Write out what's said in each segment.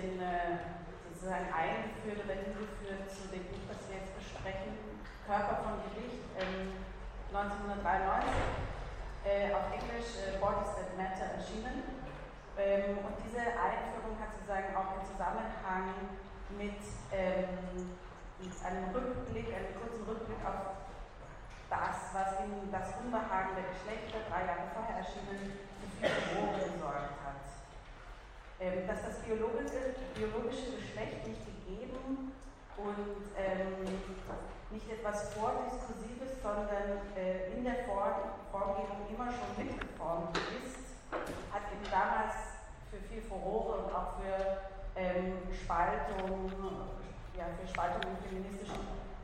bisschen sozusagen eingeführt oder hingeführt zu dem Buch, das wir jetzt besprechen, Körper von Gewicht, 1993, auf Englisch Bodies That Matter erschienen. Und diese Einführung hat sozusagen auch im Zusammenhang mit einem Rückblick, einem kurzen Rückblick auf das, was in das Unbehagen der Geschlechter 3 Jahre vorher erschienen für Furore gesorgt hat. Dass das biologische Geschlecht nicht gegeben und nicht etwas Vordiskursives, sondern in der Formgebung immer schon mitgeformt ist, hat eben damals für viel Furore und auch für Spaltung, ja, für Spaltung im feministischen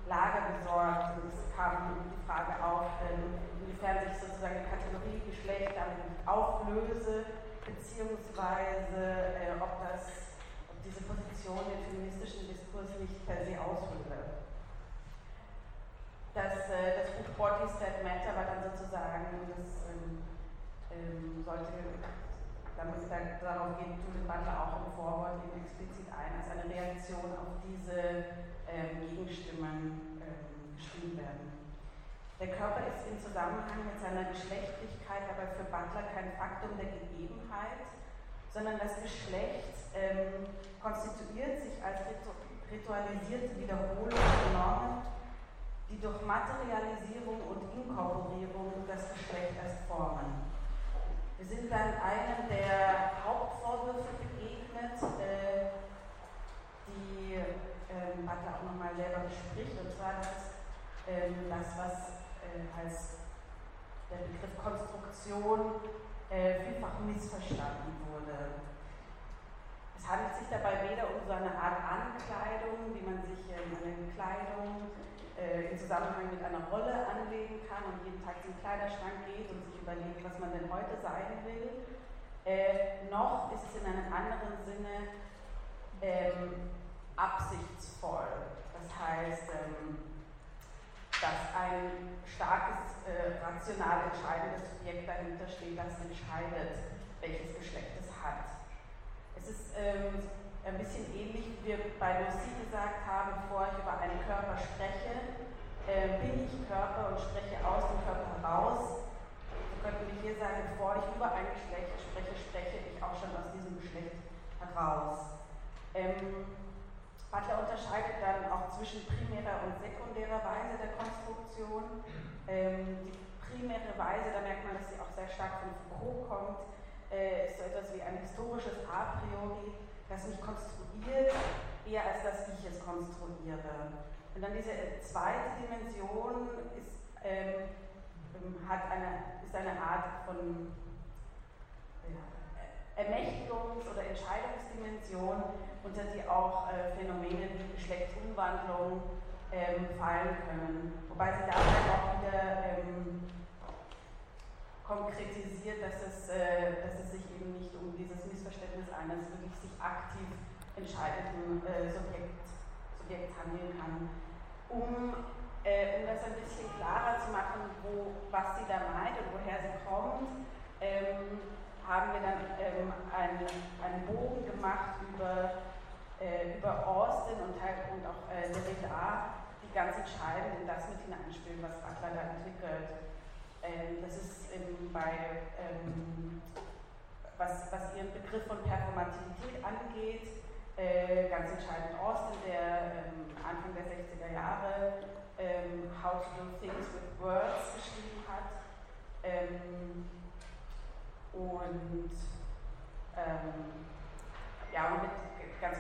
Lager gesorgt. Und es kam die Frage auf, inwiefern sich sozusagen die Kategorie Geschlecht damit auflöse, beziehungsweise ob diese Position den feministischen Diskurs nicht per se aushöhle. Das Buch Bodies That Matter war dann sozusagen, das sollte, darauf geht Judith Butler auch im Vorwort eben explizit ein, als eine Reaktion auf diese Gegenstimmen geschrieben werden. Der Körper ist im Zusammenhang mit seiner Geschlechtlichkeit aber für Butler kein Faktum der Gegebenheit, sondern das Geschlecht konstituiert sich als ritualisierte Wiederholung von Normen, die durch Materialisierung und Inkorporierung das Geschlecht erst formen. Wir sind dann einem der Hauptvorwürfe begegnet, die Butler auch nochmal selber bespricht, und zwar das, was als der Begriff Konstruktion vielfach missverstanden wurde. Es handelt sich dabei weder um so eine Art Ankleidung, wie man sich eine Kleidung im Zusammenhang mit einer Rolle anlegen kann und jeden Tag zum Kleiderschrank geht und sich überlegt, was man denn heute sein will, noch ist es in einem anderen Sinne absichtsvoll. Das heißt, dass ein starkes, rational entscheidendes Subjekt dahinter steht, das entscheidet, welches Geschlecht es hat. Es ist ein bisschen ähnlich, wie wir bei Lucy gesagt haben, bevor ich über einen Körper spreche, bin ich Körper und spreche aus dem Körper heraus. So könnten wir hier sagen, bevor ich über ein Geschlecht spreche, spreche ich auch schon aus diesem Geschlecht heraus. Butler unterscheidet dann auch zwischen primärer und sekundärer Weise der Konstruktion. Die primäre Weise, da merkt man, dass sie auch sehr stark von Foucault kommt, ist so etwas wie ein historisches A priori, das mich konstruiert, eher als dass ich es konstruiere. Und dann diese zweite Dimension ist eine Art von Ermächtigungs- oder Entscheidungsdimension, unter die auch Phänomene wie Geschlechtsumwandlung fallen können. Wobei sie dabei auch wieder konkretisiert, dass es sich eben nicht um dieses Missverständnis eines wirklich sich aktiv entscheidenden Subjekt handeln kann. Um das ein bisschen klarer zu machen, was sie da meint und woher sie kommt, haben wir dann einen Bogen gemacht über Austin und auch Derrida, die ganz entscheidend in das mit hineinspielen, was Butler da entwickelt. Das ist was ihren Begriff von Performativität angeht, ganz entscheidend Austin, der Anfang der 60er Jahre How to do things with words geschrieben hat. Und mit ganz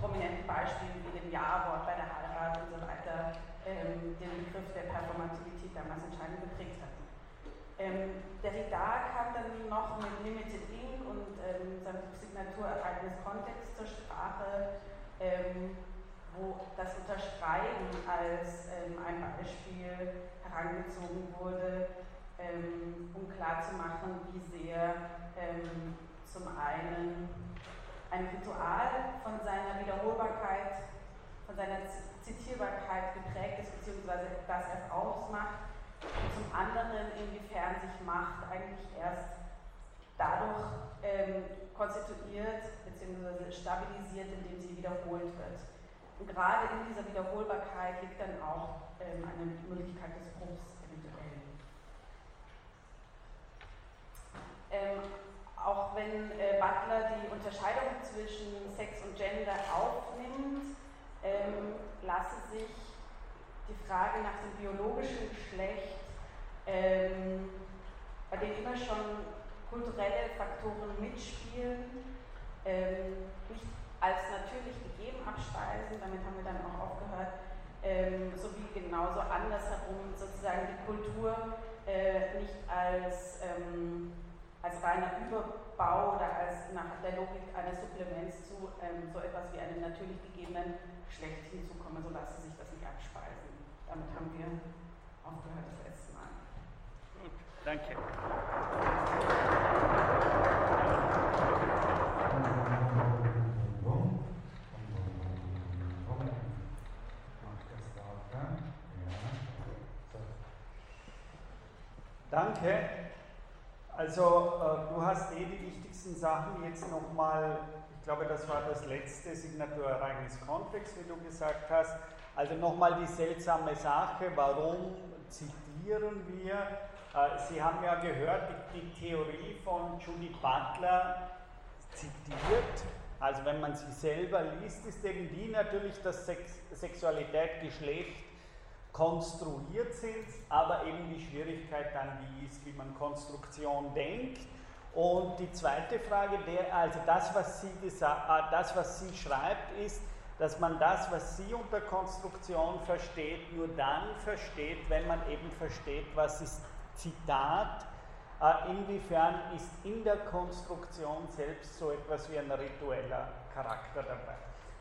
prominenten Beispielen wie dem Ja-Wort bei der Heirat und so weiter den Begriff der Performativität damals entscheidend geprägt hatten. Derrida kam dann noch mit Limited Inc. und seinem Signature Event Context zur Sprache, wo das Unterschreiben als ein Beispiel herangezogen wurde, um klarzumachen, wie sehr zum einen ein Ritual von seiner Wiederholbarkeit, von seiner Zitierbarkeit geprägt ist, beziehungsweise das erst ausmacht, und zum anderen, inwiefern sich Macht eigentlich erst dadurch konstituiert bzw. stabilisiert, indem sie wiederholt wird. Und gerade in dieser Wiederholbarkeit liegt dann auch eine Möglichkeit des Bruchs im Duellen. Auch wenn Butler die Unterscheidung zwischen Sex und Gender aufnimmt, lasse sich die Frage nach dem biologischen Geschlecht, bei dem immer schon kulturelle Faktoren mitspielen, nicht als natürlich gegeben abspeisen, damit haben wir dann auch aufgehört, sowie genauso andersherum sozusagen die Kultur nicht als als reiner Überbau oder als nach der Logik eines Supplements zu so etwas wie einem natürlich gegebenen Geschlecht hinzukommen, so lassen sich das nicht abspeisen. Damit haben wir aufgehört das letzte Mal. Danke. Danke. Also du hast die wichtigsten Sachen jetzt nochmal, ich glaube das war das letzte Signaturereignis Kontext, wie du gesagt hast, also nochmal die seltsame Sache, warum zitieren wir? Sie haben ja gehört, die Theorie von Judith Butler zitiert, also wenn man sie selber liest, ist eben die natürlich, dass Sexualität, Geschlecht, konstruiert sind, aber eben die Schwierigkeit dann die ist, wie man Konstruktion denkt. Und die zweite Frage, also das, was sie schreibt, ist, dass man das, was sie unter Konstruktion versteht, nur dann versteht, wenn man eben versteht, was ist Zitat, inwiefern ist in der Konstruktion selbst so etwas wie ein ritueller Charakter dabei.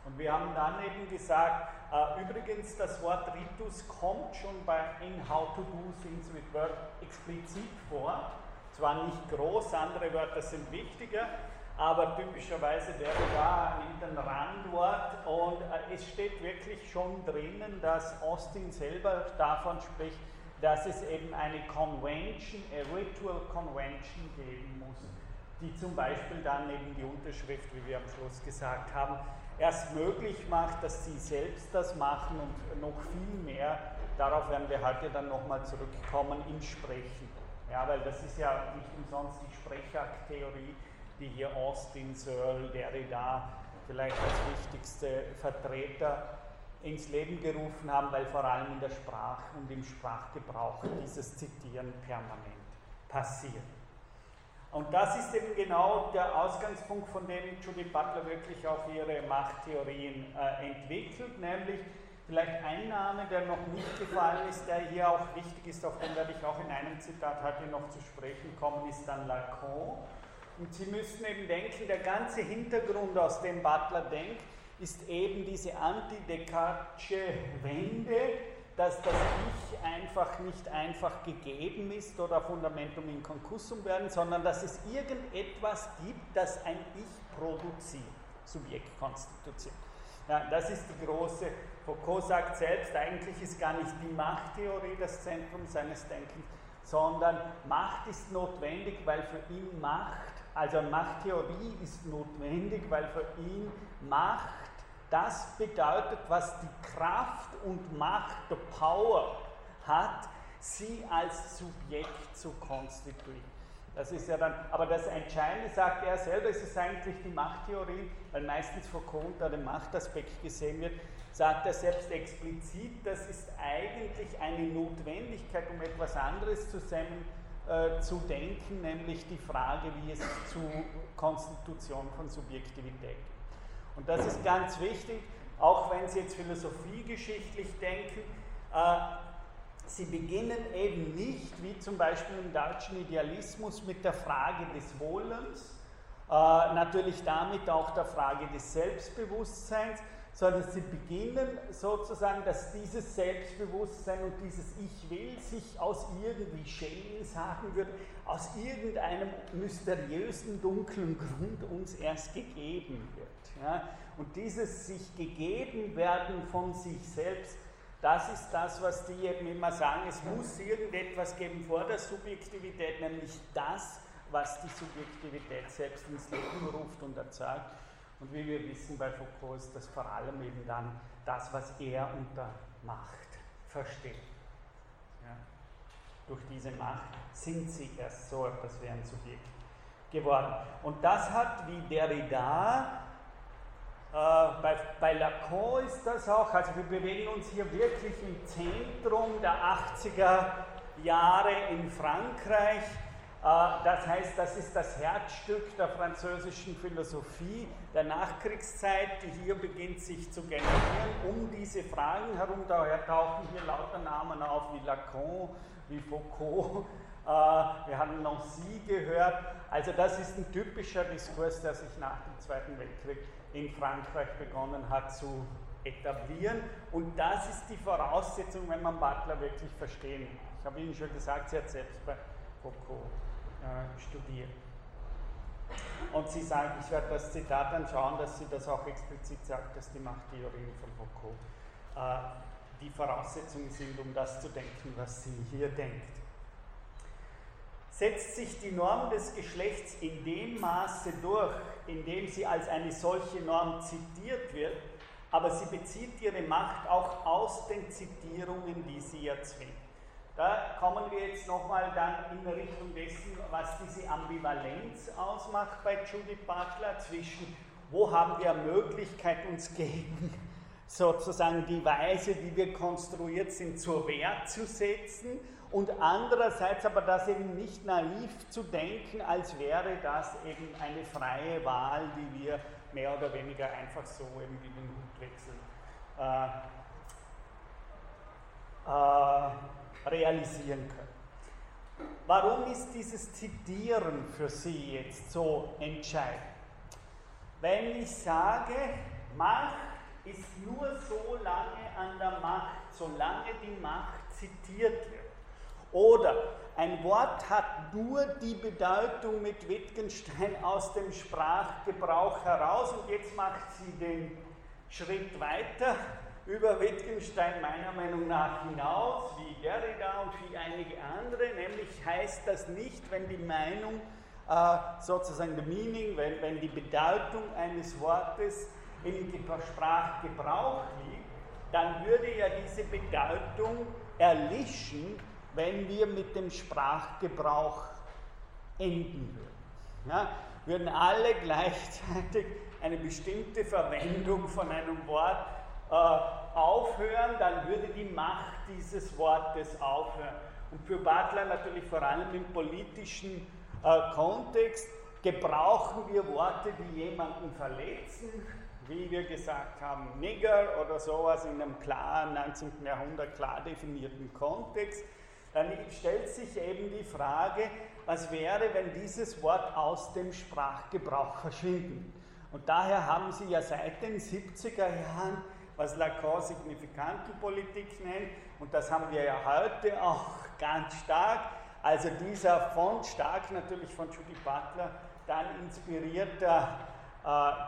Und wir haben dann eben gesagt, übrigens das Wort Ritus kommt schon in How to do things with words explizit vor. Zwar nicht groß, andere Wörter sind wichtiger, aber typischerweise wäre da ein Randwort und es steht wirklich schon drinnen, dass Austin selber davon spricht, dass es eben eine Convention, a Ritual Convention geben muss, die zum Beispiel dann eben die Unterschrift, wie wir am Schluss gesagt haben, erst möglich macht, dass sie selbst das machen und noch viel mehr, darauf werden wir heute dann nochmal zurückkommen, im Sprechen. Ja, weil das ist ja nicht umsonst die Sprechertheorie, die hier Austin, Searle, Derrida vielleicht als wichtigste Vertreter ins Leben gerufen haben, weil vor allem in der Sprache und im Sprachgebrauch dieses Zitieren permanent passiert. Und das ist eben genau der Ausgangspunkt, von dem Judith Butler wirklich auch ihre Machttheorien entwickelt, nämlich vielleicht ein Name, der noch nicht gefallen ist, der hier auch wichtig ist, auf den werde ich auch in einem Zitat heute noch zu sprechen kommen, ist dann Lacan. Und Sie müssen eben denken, der ganze Hintergrund, aus dem Butler denkt, ist eben diese anti-Descartesche Wende, dass das Ich einfach nicht einfach gegeben ist oder Fundamentum in Concussum werden, sondern dass es irgendetwas gibt, das ein Ich produziert, Subjektkonstitution. Ja, das ist die große, Foucault sagt selbst, eigentlich ist gar nicht die Machttheorie das Zentrum seines Denkens, sondern Macht ist notwendig, weil für ihn Macht, also Machttheorie ist notwendig, weil für ihn Macht, das bedeutet, was die Kraft und Macht, the Power, hat, sie als Subjekt zu konstituieren. Das ist ja dann, aber das Entscheidende, sagt er selber, ist es eigentlich die Machttheorie, weil meistens Foucault unter dem Machtaspekt gesehen wird, sagt er selbst explizit, das ist eigentlich eine Notwendigkeit, um etwas anderes zusammen zu denken, nämlich die Frage, wie es zu Konstitution von Subjektivität kommt. Und das ist ganz wichtig, auch wenn Sie jetzt philosophiegeschichtlich denken, Sie beginnen eben nicht, wie zum Beispiel im deutschen Idealismus, mit der Frage des Wohlens, natürlich damit auch der Frage des Selbstbewusstseins, sondern Sie beginnen sozusagen, dass dieses Selbstbewusstsein und dieses Ich will sich aus irgendwie Schelling sagen wird, aus irgendeinem mysteriösen, dunklen Grund uns erst gegeben wird. Ja, und dieses sich gegeben werden von sich selbst, das ist das, was die eben immer sagen, es muss irgendetwas geben vor der Subjektivität, nämlich das, was die Subjektivität selbst ins Leben ruft und erzeugt. Und wie wir wissen bei Foucault ist das vor allem eben dann das, was er unter Macht versteht. Ja. Durch diese Macht sind sie erst so etwas wie ein Subjekt geworden. Und das hat wie Derrida, bei Lacan ist das auch, also wir bewegen uns hier wirklich im Zentrum der 80er Jahre in Frankreich. Das heißt, das ist das Herzstück der französischen Philosophie der Nachkriegszeit, die hier beginnt sich zu generieren, um diese Fragen herum. Daher tauchen hier lauter Namen auf, wie Lacan, wie Foucault, wir haben Nancy gehört. Also das ist ein typischer Diskurs, der sich nach dem Zweiten Weltkrieg in Frankreich begonnen hat zu etablieren. Und das ist die Voraussetzung, wenn man Butler wirklich verstehen will. Ich habe Ihnen schon gesagt, sie hat selbst bei Foucault studiert. Und sie sagt, ich werde das Zitat anschauen, dass sie das auch explizit sagt, dass die Machttheorien von Foucault die Voraussetzungen sind, um das zu denken, was sie hier denkt. Setzt sich die Norm des Geschlechts in dem Maße durch, in dem sie als eine solche Norm zitiert wird, aber sie bezieht ihre Macht auch aus den Zitierungen, die sie erzwingt. Da kommen wir jetzt nochmal dann in Richtung dessen, was diese Ambivalenz ausmacht bei Judith Butler, zwischen wo haben wir Möglichkeit, uns gegen sozusagen die Weise, wie wir konstruiert sind, zur Wehr zu setzen, und andererseits aber das eben nicht naiv zu denken, als wäre das eben eine freie Wahl, die wir mehr oder weniger einfach so eben wie den Hut wechseln realisieren können. Warum ist dieses Zitieren für Sie jetzt so entscheidend? Wenn ich sage, Macht ist nur so lange an der Macht, solange die Macht zitiert wird. Oder ein Wort hat nur die Bedeutung mit Wittgenstein aus dem Sprachgebrauch heraus, und jetzt macht sie den Schritt weiter über Wittgenstein meiner Meinung nach hinaus, wie Derrida und wie einige andere, nämlich heißt das nicht, wenn die Meinung, sozusagen the meaning, wenn die Bedeutung eines Wortes im Sprachgebrauch liegt, dann würde ja diese Bedeutung erlischen, wenn wir mit dem Sprachgebrauch enden würden. Ja, würden alle gleichzeitig eine bestimmte Verwendung von einem Wort aufhören, dann würde die Macht dieses Wortes aufhören. Und für Butler natürlich vor allem im politischen Kontext gebrauchen wir Worte, die jemanden verletzen, wie wir gesagt haben, Nigger oder sowas in einem klaren 19. Jahrhundert klar definierten Kontext. Dann stellt sich eben die Frage, was wäre, wenn dieses Wort aus dem Sprachgebrauch verschwinden? Und daher haben sie ja seit den 70er Jahren, was Lacan Signifikantenpolitik nennt, und das haben wir ja heute auch ganz stark, also dieser von stark natürlich von Judith Butler dann inspirierter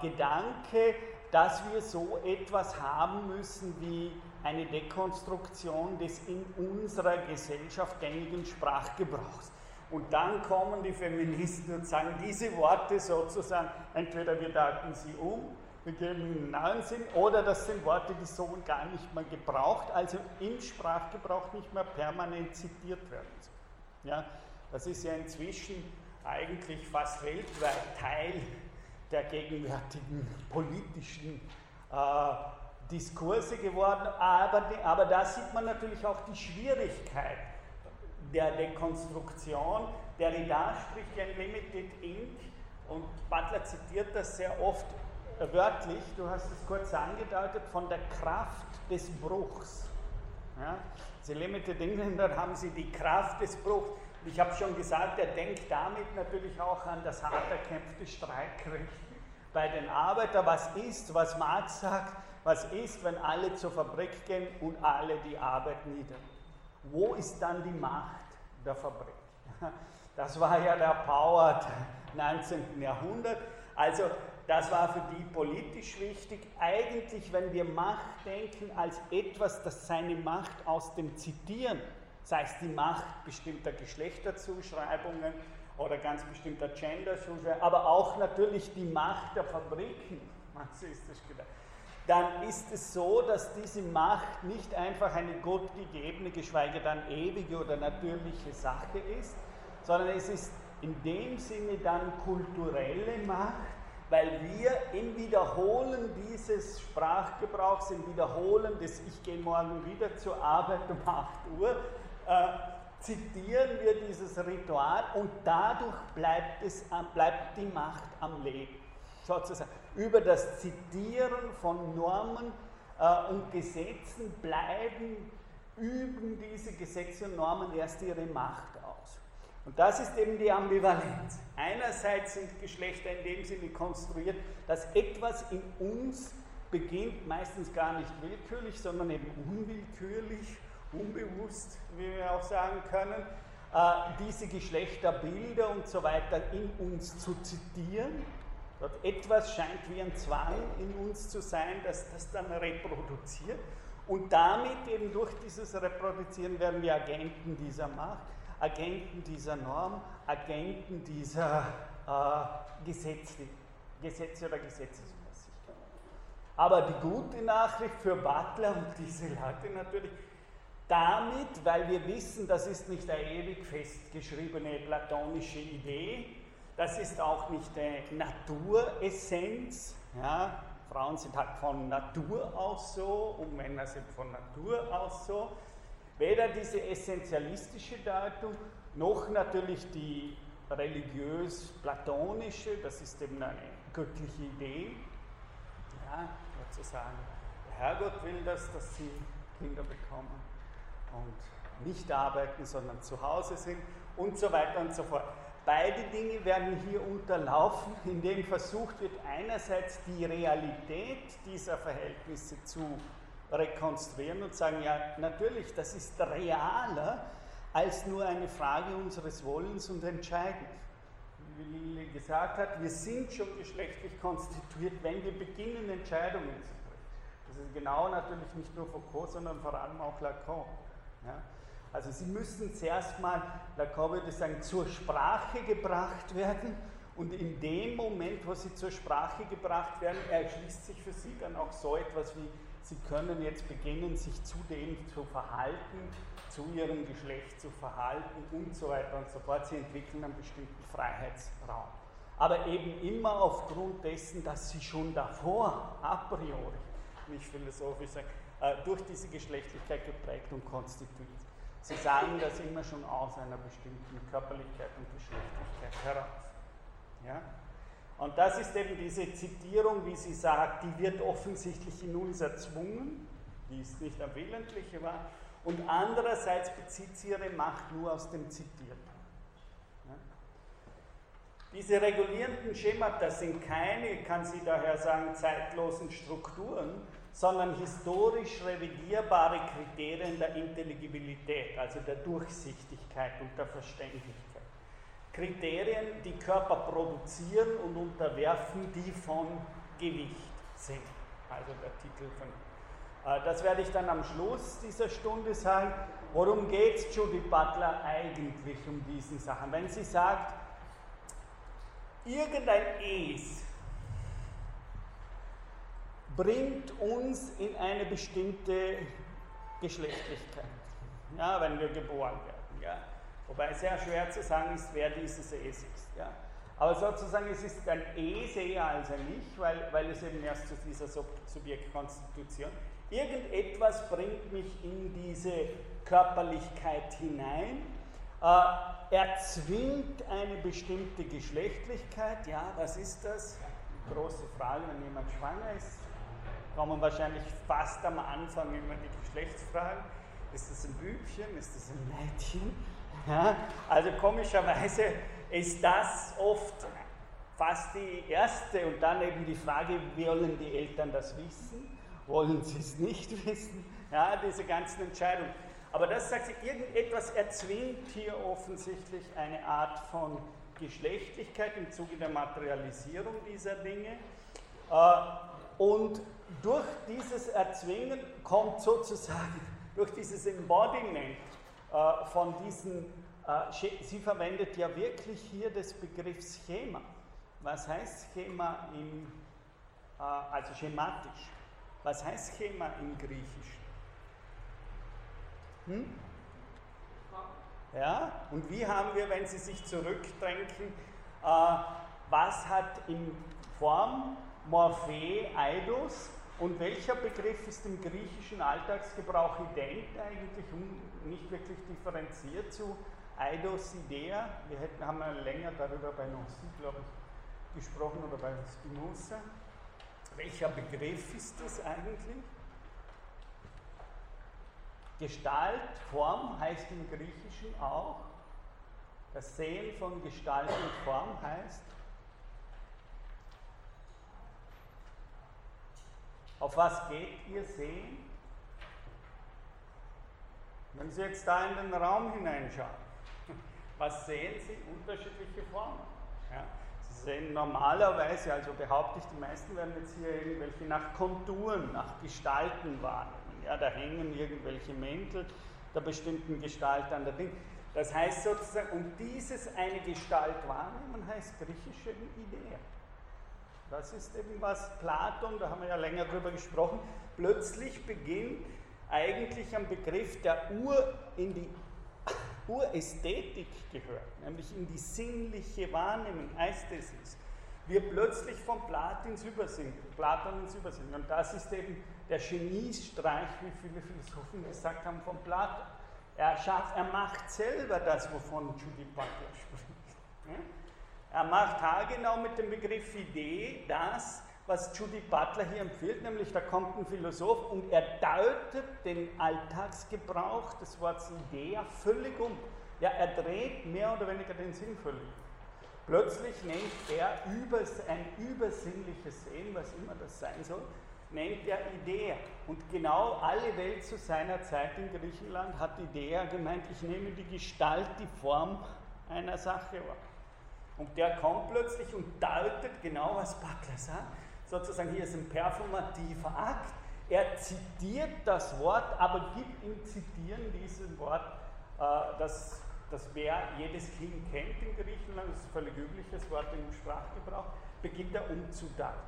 Gedanke, dass wir so etwas haben müssen wie eine Dekonstruktion des in unserer Gesellschaft gängigen Sprachgebrauchs. Und dann kommen die Feministen und sagen, diese Worte sozusagen, entweder wir dachten sie um, wir geben ihnen neuen Sinn, oder das sind Worte, die so und gar nicht mehr gebraucht, also im Sprachgebrauch nicht mehr permanent zitiert werden. Ja, das ist ja inzwischen eigentlich fast weltweit Teil der gegenwärtigen politischen Diskurse geworden, aber da sieht man natürlich auch die Schwierigkeit der Dekonstruktion. Derrida spricht ja in Limited Inc. und Butler zitiert das sehr oft wörtlich, du hast es kurz angedeutet, von der Kraft des Bruchs. Ja? Sie Limited Inc., dann haben sie die Kraft des Bruchs. Ich habe schon gesagt, er denkt damit natürlich auch an das hart erkämpfte Streikrecht bei den Arbeitern. Was ist, was Marx sagt, was ist, wenn alle zur Fabrik gehen und alle die Arbeit nieder? Wo ist dann die Macht der Fabrik? Das war ja der Power des 19. Jahrhunderts. Also das war für die politisch wichtig. Eigentlich, wenn wir Macht denken als etwas, das seine Macht aus dem Zitieren, sei es die Macht bestimmter Geschlechterzuschreibungen oder ganz bestimmter Gender-Social, aber auch natürlich die Macht der Fabriken, marxistisch gedacht, dann ist es so, dass diese Macht nicht einfach eine gottgegebene, geschweige denn ewige oder natürliche Sache ist, sondern es ist in dem Sinne dann kulturelle Macht, weil wir im Wiederholen dieses Sprachgebrauchs, im Wiederholen des Ich gehe morgen wieder zur Arbeit um 8 Uhr, zitieren wir dieses Ritual und dadurch bleibt die Macht am Leben. Sozusagen. Über das Zitieren von Normen und Gesetzen üben diese Gesetze und Normen erst ihre Macht aus. Und das ist eben die Ambivalenz. Einerseits sind Geschlechter in dem Sinne konstruiert, dass etwas in uns beginnt, meistens gar nicht willkürlich, sondern eben unwillkürlich, unbewusst, wie wir auch sagen können, diese Geschlechterbilder und so weiter in uns zu zitieren. Dort etwas scheint wie ein Zwang in uns zu sein, dass das dann reproduziert. Und damit eben durch dieses Reproduzieren werden wir Agenten dieser Macht. Agenten dieser Norm, Agenten dieser Gesetze oder Gesetzesmäßigkeit. Aber die gute Nachricht für Butler und diese Leute natürlich, damit, weil wir wissen, das ist nicht eine ewig festgeschriebene platonische Idee, das ist auch nicht eine Naturessenz, ja, Frauen sind halt von Natur aus so und Männer sind von Natur aus so, weder diese essentialistische Deutung, noch natürlich die religiös-platonische, das ist eben eine göttliche Idee, ja, sozusagen, der Herrgott will das, dass sie Kinder bekommen und nicht arbeiten, sondern zu Hause sind und so weiter und so fort. Beide Dinge werden hier unterlaufen, indem versucht wird, einerseits die Realität dieser Verhältnisse zu rekonstruieren und sagen, ja, natürlich, das ist realer als nur eine Frage unseres Wollens und Entscheidens. Wie Lili gesagt hat, wir sind schon geschlechtlich konstituiert, wenn wir beginnen, Entscheidungen zu treffen. Das ist genau natürlich nicht nur Foucault, sondern vor allem auch Lacan. Ja? Also sie müssen zuerst mal, Lacan würde sagen, zur Sprache gebracht werden und in dem Moment, wo sie zur Sprache gebracht werden, erschließt sich für sie dann auch so etwas wie: Sie können jetzt beginnen, sich zu dem zu verhalten, zu ihrem Geschlecht zu verhalten und so weiter und so fort. Sie entwickeln einen bestimmten Freiheitsraum. Aber eben immer aufgrund dessen, dass sie schon davor, a priori, nicht philosophisch sagen, durch diese Geschlechtlichkeit geprägt und konstituiert. Sie sagen das immer schon aus einer bestimmten Körperlichkeit und Geschlechtlichkeit heraus. Ja? Und das ist eben diese Zitierung, wie sie sagt, die wird offensichtlich in uns erzwungen, die ist nicht am Willentlichen wahr, und andererseits bezieht sie ihre Macht nur aus dem Zitierten. Ja? Diese regulierenden Schemata sind keine, kann sie daher sagen, zeitlosen Strukturen, sondern historisch revidierbare Kriterien der Intelligibilität, also der Durchsichtigkeit und der Verständlichkeit. Kriterien, die Körper produzieren und unterwerfen, die von Gewicht sind. Also der Titel von. Das werde ich dann am Schluss dieser Stunde sagen. Worum geht es Judith Butler eigentlich um diesen Sachen? Wenn sie sagt, irgendein Es bringt uns in eine bestimmte Geschlechtlichkeit, ja, wenn wir geboren werden, ja. Wobei sehr schwer zu sagen ist, wer dieses Es ist. Ja? Aber sozusagen, es ist ein Es eher als ein Ich, weil es eben erst zu dieser Subjektkonstitution. Irgendetwas bringt mich in diese Körperlichkeit hinein, erzwingt eine bestimmte Geschlechtlichkeit. Ja, was ist das? Große Frage, wenn jemand schwanger ist, kommen wahrscheinlich fast am Anfang immer die Geschlechtsfragen. Ist das ein Bübchen? Ist das ein Mädchen? Ja, also komischerweise ist das oft fast die erste und dann eben die Frage, wollen die Eltern das wissen, wollen sie es nicht wissen, ja, diese ganzen Entscheidungen. Aber das sagt sie, irgendetwas erzwingt hier offensichtlich eine Art von Geschlechtlichkeit im Zuge der Materialisierung dieser Dinge und durch dieses Erzwingen kommt sozusagen, durch dieses Embodiment von diesen sie verwendet ja wirklich hier des Begriffs Schema. Was heißt Schema im, also schematisch? Was heißt Schema im Griechischen? Hm? Ja, und wie haben wir, wenn Sie sich zurückdenken, was hat in Form, Morphe, Eidos und welcher Begriff ist im griechischen Alltagsgebrauch ident eigentlich und nicht wirklich differenziert zu Eidos, Idea? Wir haben ja länger darüber bei Nancy, glaube ich, gesprochen oder bei Spinoza. Welcher Begriff ist das eigentlich? Gestalt, Form heißt im Griechischen auch, das Sehen von Gestalt und Form heißt, auf was geht ihr Sehen? Wenn Sie jetzt da in den Raum hineinschauen, was sehen Sie? Unterschiedliche Formen. Ja? Sie sehen normalerweise, also behaupte ich, die meisten werden jetzt hier irgendwelche nach Konturen, nach Gestalten wahrnehmen. Ja, da hängen irgendwelche Mäntel der bestimmten Gestalt an der Ding. Das heißt sozusagen, um dieses eine Gestalt wahrnehmen, heißt griechische Idee. Das ist eben was Platon, da haben wir ja länger drüber gesprochen, plötzlich beginnt eigentlich ein Begriff, der in die Urästhetik gehört, nämlich in die sinnliche Wahrnehmung, Ästhesis. Wir plötzlich von Platon ins Übersinken. Und das ist eben der Geniestreich, wie viele Philosophen gesagt haben, von Platon. Er macht selber das, wovon Judith Butler spricht. Er macht haargenau mit dem Begriff Idee das, was Judith Butler hier empfiehlt, nämlich da kommt ein Philosoph und er deutet den Alltagsgebrauch des Wortes Idee völlig um. Ja, er dreht mehr oder weniger den Sinn völlig um. Plötzlich nennt er ein übersinnliches Sehen, was immer das sein soll, nennt er Idee. Und genau alle Welt zu seiner Zeit in Griechenland hat Idee gemeint, ich nehme die Gestalt, die Form einer Sache wahr. Und der kommt plötzlich und deutet genau, was Butler sagt. Sozusagen hier ist ein performativer Akt. Er zitiert das Wort, aber gibt im Zitieren dieses Wort das wer jedes Kind kennt in Griechenland, das ist ein völlig übliches Wort im Sprachgebrauch, beginnt er umzudaten.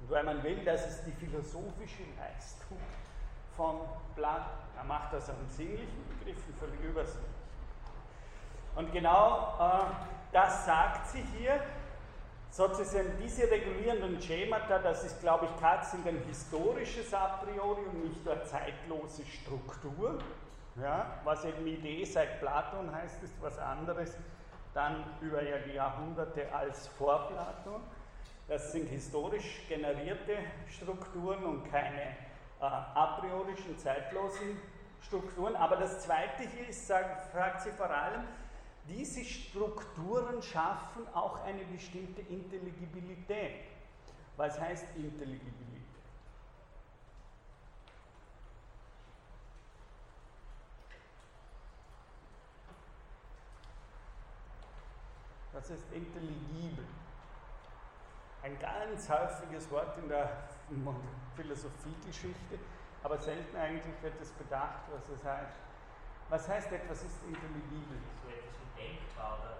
Und weil man will, das ist die philosophische Leistung von Platon. Er macht das an sinnlichen Begriffen, völlig übersinnlich. Und genau das sagt sie hier, sozusagen diese regulierenden Schemata, das ist, glaube ich, tatsächlich ein historisches A priori und nicht nur zeitlose Struktur. Ja, was eben Idee seit Platon heißt, ist was anderes dann über die Jahrhunderte als vor Platon. Das sind historisch generierte Strukturen und keine a priorischen, zeitlosen Strukturen. Aber das Zweite hier ist, fragt sie vor allem, diese Strukturen schaffen auch eine bestimmte Intelligibilität. Was heißt Intelligibilität? Das ist intelligibel. Ein ganz häufiges Wort in der Philosophiegeschichte, aber selten eigentlich wird es bedacht, was es heißt. Was heißt etwas ist intelligibel? So etwas undenkbar oder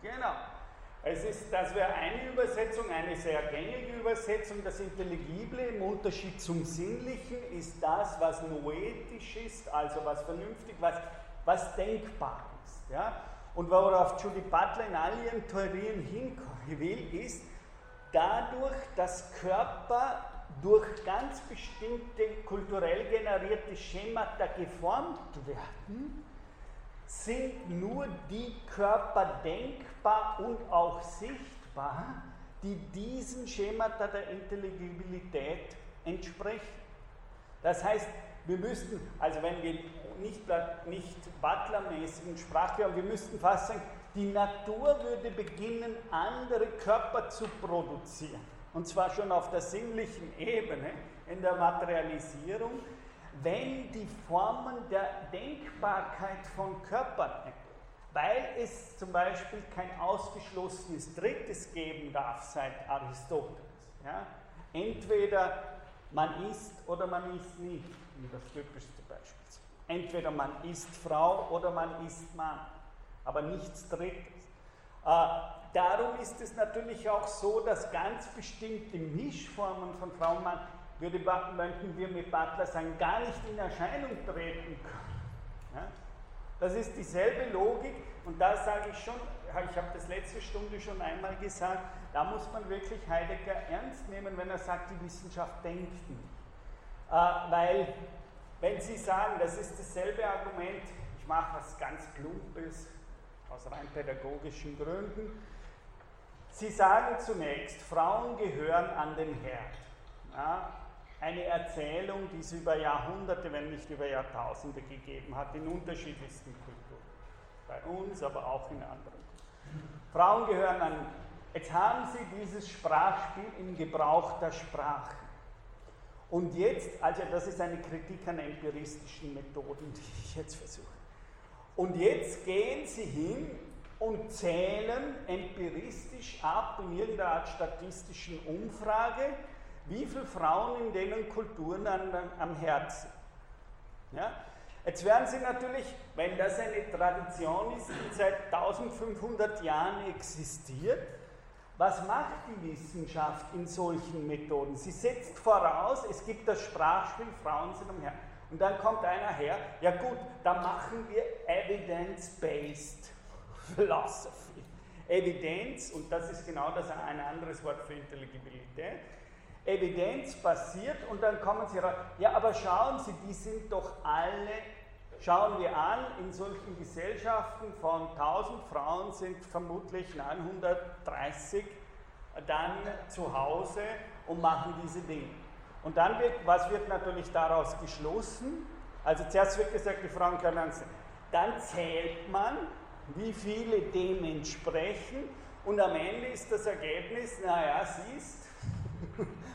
gedanklich. Genau. Das wäre eine Übersetzung, eine sehr gängige Übersetzung. Das Intelligible im Unterschied zum Sinnlichen ist das, was noetisch ist, also was vernünftig, was denkbar ist. Ja? Und worauf Judith Butler in all ihren Theorien hinkommen will, ist, dadurch, dass Körper durch ganz bestimmte kulturell generierte Schemata geformt werden, sind nur die Körper denkbar und auch sichtbar, die diesen Schemata der Intelligibilität entsprechen. Das heißt, wir müssten, also wenn wir nicht Butler-mäßigen Sprache haben, wir müssten fast sagen, die Natur würde beginnen, andere Körper zu produzieren. Und zwar schon auf der sinnlichen Ebene, in der Materialisierung, wenn die Formen der Denkbarkeit von Körpern, weil es zum Beispiel kein ausgeschlossenes Drittes geben darf seit Aristoteles. Ja? Entweder man ist oder man ist nicht, wie das typischste Beispiel. Entweder man ist Frau oder man ist Mann, aber nichts Drittes. Darum ist es natürlich auch so, dass ganz bestimmte Mischformen von Frau und Mann, könnten wir mit Butler sagen, gar nicht in Erscheinung treten können. Ja? Das ist dieselbe Logik, und da sage ich schon, ich habe das letzte Stunde schon einmal gesagt, da muss man wirklich Heidegger ernst nehmen, wenn er sagt, die Wissenschaft denkt nicht. Weil, wenn Sie sagen, das ist dasselbe Argument, ich mache was ganz Plumpes, aus rein pädagogischen Gründen, Sie sagen zunächst, Frauen gehören an den Herd. Ja, eine Erzählung, die es über Jahrhunderte, wenn nicht über Jahrtausende gegeben hat, in unterschiedlichsten Kulturen. Bei uns, aber auch in anderen. Frauen gehören an. Jetzt haben Sie dieses Sprachspiel im Gebrauch der Sprache. Und jetzt, also das ist eine Kritik an empiristischen Methoden, die ich jetzt versuche. Und jetzt gehen Sie hin und zählen empiristisch ab, in irgendeiner Art statistischen Umfrage, wie viele Frauen in denen Kulturen am Herzen. Ja? Jetzt werden Sie natürlich, wenn das eine Tradition ist, die seit 1500 Jahren existiert, was macht die Wissenschaft in solchen Methoden? Sie setzt voraus, es gibt das Sprachspiel, Frauen sind am Herzen. Und dann kommt einer her, ja gut, da machen wir Evidence-Based Philosophy. Evidenz, und das ist genau das ein anderes Wort für Intelligibilität, evidenzbasiert, und dann kommen Sie raus, ja, aber schauen Sie, die sind doch alle, schauen wir an, in solchen Gesellschaften von 1000 Frauen sind vermutlich 930 dann zu Hause und machen diese Dinge. Und dann wird, was wird natürlich daraus geschlossen? Also zuerst wird gesagt, die Frauen können ansehen. Dann zählt man, wie viele dem entsprechen, und am Ende ist das Ergebnis, naja, siehst,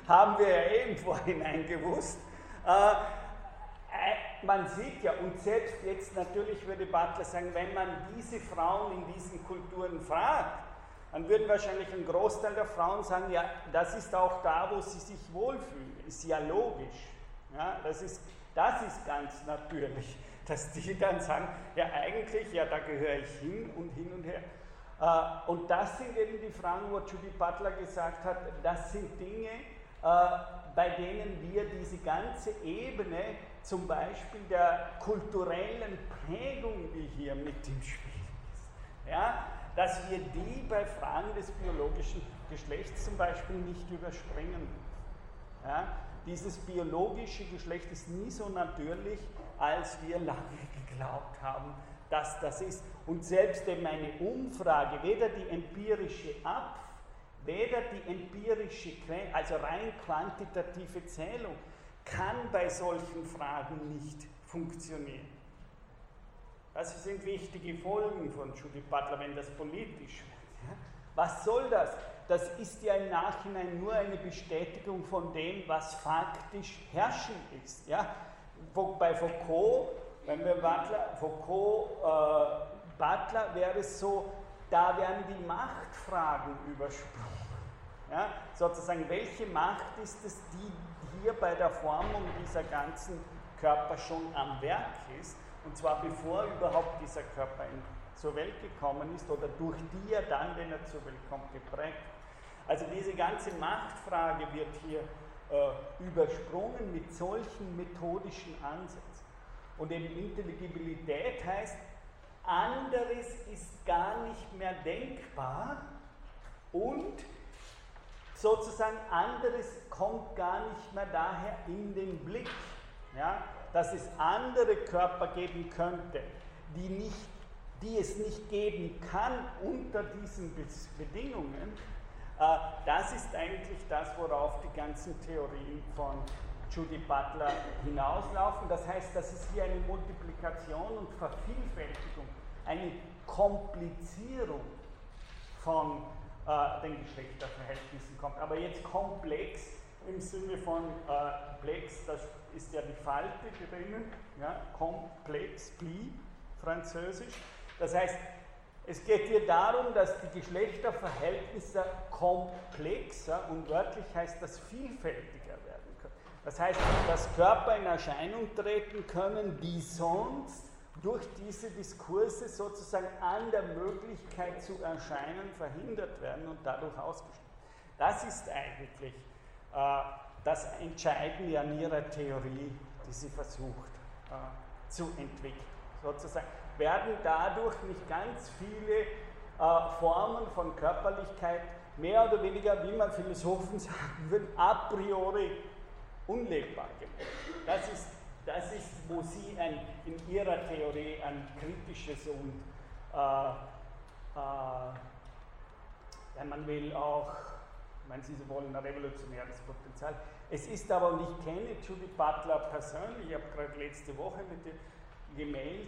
haben wir ja eben vorhinein gewusst. Man sieht ja, und selbst jetzt natürlich würde Butler sagen, wenn man diese Frauen in diesen Kulturen fragt, dann würden wahrscheinlich ein Großteil der Frauen sagen, ja, das ist auch da, wo sie sich wohlfühlen. Ist ja logisch. Ja, das ist ganz natürlich, dass die dann sagen, ja eigentlich, ja da gehöre ich hin und her. Und das sind eben die Fragen, wo Judith Butler gesagt hat, das sind Dinge, bei denen wir diese ganze Ebene, zum Beispiel der kulturellen Prägung, die hier mit im Spiel ist, ja, dass wir die bei Fragen des biologischen Geschlechts zum Beispiel nicht überspringen. Ja. Dieses biologische Geschlecht ist nie so natürlich, als wir lange geglaubt haben, dass das ist. Und selbst eben eine Umfrage, weder die empirische also rein quantitative Zählung, kann bei solchen Fragen nicht funktionieren. Das sind wichtige Folgen von Judith Butler, wenn das politisch wird. Ja? Was soll das? Das ist ja im Nachhinein nur eine Bestätigung von dem, was faktisch herrschend ist. Ja? Bei Foucault, Butler wäre es so, da werden die Machtfragen übersprungen. Ja? Sozusagen, welche Macht ist es, die hier bei der Formung dieser ganzen Körper schon am Werk ist, und zwar bevor überhaupt dieser Körper zur Welt gekommen ist oder durch die er dann, wenn er zur Welt kommt, geprägt. Also diese ganze Machtfrage wird hier übersprungen mit solchen methodischen Ansätzen. Und eben Intelligibilität heißt, anderes ist gar nicht mehr denkbar und sozusagen anderes kommt gar nicht mehr daher in den Blick, ja, dass es andere Körper geben könnte, die es nicht geben kann unter diesen Bedingungen. Das ist eigentlich das, worauf die ganzen Theorien von Judith Butler hinauslaufen. Das heißt, das ist hier eine Multiplikation und Vervielfältigung, eine Komplizierung von den Geschlechterverhältnissen kommt. Aber jetzt komplex im Sinne von plex, das ist ja die Falte drinnen, ja, komplex, pli, französisch. Das heißt, es geht hier darum, dass die Geschlechterverhältnisse komplexer und wörtlich heißt das vielfältiger werden können. Das heißt, dass Körper in Erscheinung treten können, die sonst durch diese Diskurse sozusagen an der Möglichkeit zu erscheinen verhindert werden und dadurch ausgeschlossen. Das ist eigentlich das Entscheidende an ihrer Theorie, die sie versucht zu entwickeln. Sozusagen werden dadurch nicht ganz viele Formen von Körperlichkeit mehr oder weniger, wie man Philosophen sagen würde, a priori unlebbar gemacht. Das ist, wo sie in ihrer Theorie ein kritisches und, wenn man will, auch, wenn Sie so wollen, ein revolutionäres Potenzial. Es ist aber, und ich kenne Judith Butler persönlich, ich habe gerade letzte Woche mit ihr gemailt,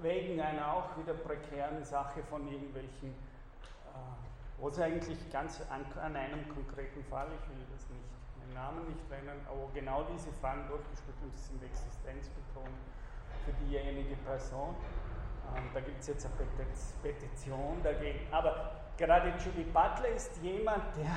wegen einer auch wieder prekären Sache von irgendwelchen, wo es eigentlich ganz an einem konkreten Fall, ich will das nicht, meinen Namen nicht nennen, aber genau diese Fragen durchgespielt und sie sind existenzbetont für diejenige Person. Da gibt es jetzt eine Petition dagegen, aber gerade Judith Butler ist jemand, der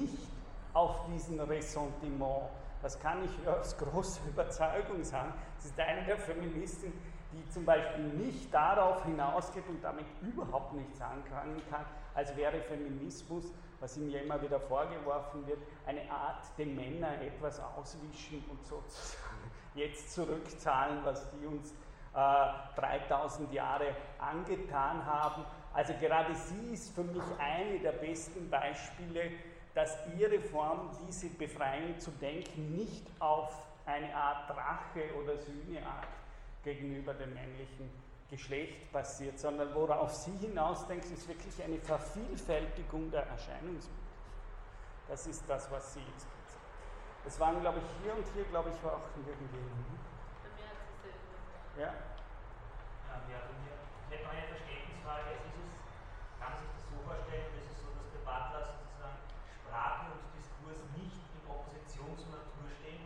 nicht auf diesen Ressentiment, das kann ich aus großer Überzeugung sagen, sie ist eine der Feministinnen, die zum Beispiel nicht darauf hinausgeht und damit überhaupt nichts anfangen kann, als wäre Feminismus, was ihm ja immer wieder vorgeworfen wird, eine Art, den Männern etwas auswischen und sozusagen jetzt zurückzahlen, was die uns 3000 Jahre angetan haben. Also gerade sie ist für mich eine der besten Beispiele, dass ihre Form, diese Befreiung zu denken, nicht auf eine Art Rache oder Sühneart gegenüber dem männlichen Geschlecht basiert, sondern worauf sie hinausdenkt, ist wirklich eine Vervielfältigung der Erscheinungsmöglichkeiten. Das ist das, was sie jetzt gesagt hat. Es waren, glaube ich, hier war auch irgendwie. Ja? Ja, ich hätte noch eine Verständnisfrage. Kann man sich das so vorstellen, dass es so, dass der Butler sozusagen Sprache und Diskurs nicht in Oppositionsnatur stehen?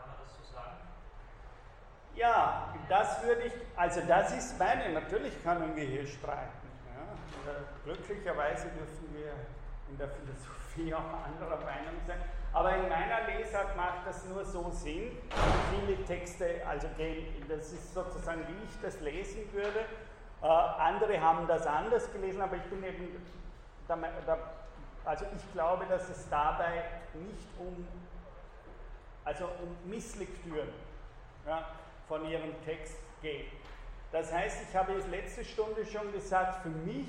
Kann man das so sagen? Ja, das würde ich, also das ist meine, natürlich können wir hier streiten. Ja. Glücklicherweise dürfen wir in der Philosophie auch anderer Meinung sein. Aber in meiner Lesart macht das nur so Sinn. Viele Texte, also gehen, das ist sozusagen, wie ich das lesen würde. Andere haben das anders gelesen, aber ich bin eben, also ich glaube, dass es dabei nicht um Misslektüren, ja, von ihrem Text geht. Das heißt, ich habe jetzt letzte Stunde schon gesagt, für mich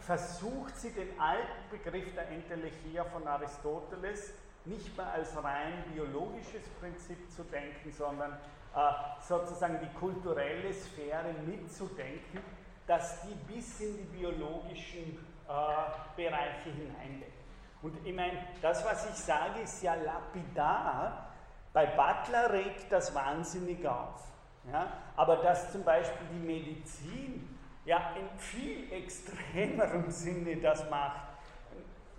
versucht sie den alten Begriff der Entelechia von Aristoteles nicht mehr als rein biologisches Prinzip zu denken, sondern sozusagen die kulturelle Sphäre mitzudenken, dass die bis in die biologischen Bereiche hineinlegt. Und ich meine, das, was ich sage, ist ja lapidar. Bei Butler regt das wahnsinnig auf. Ja? Aber dass zum Beispiel die Medizin ja in viel extremerem Sinne das macht,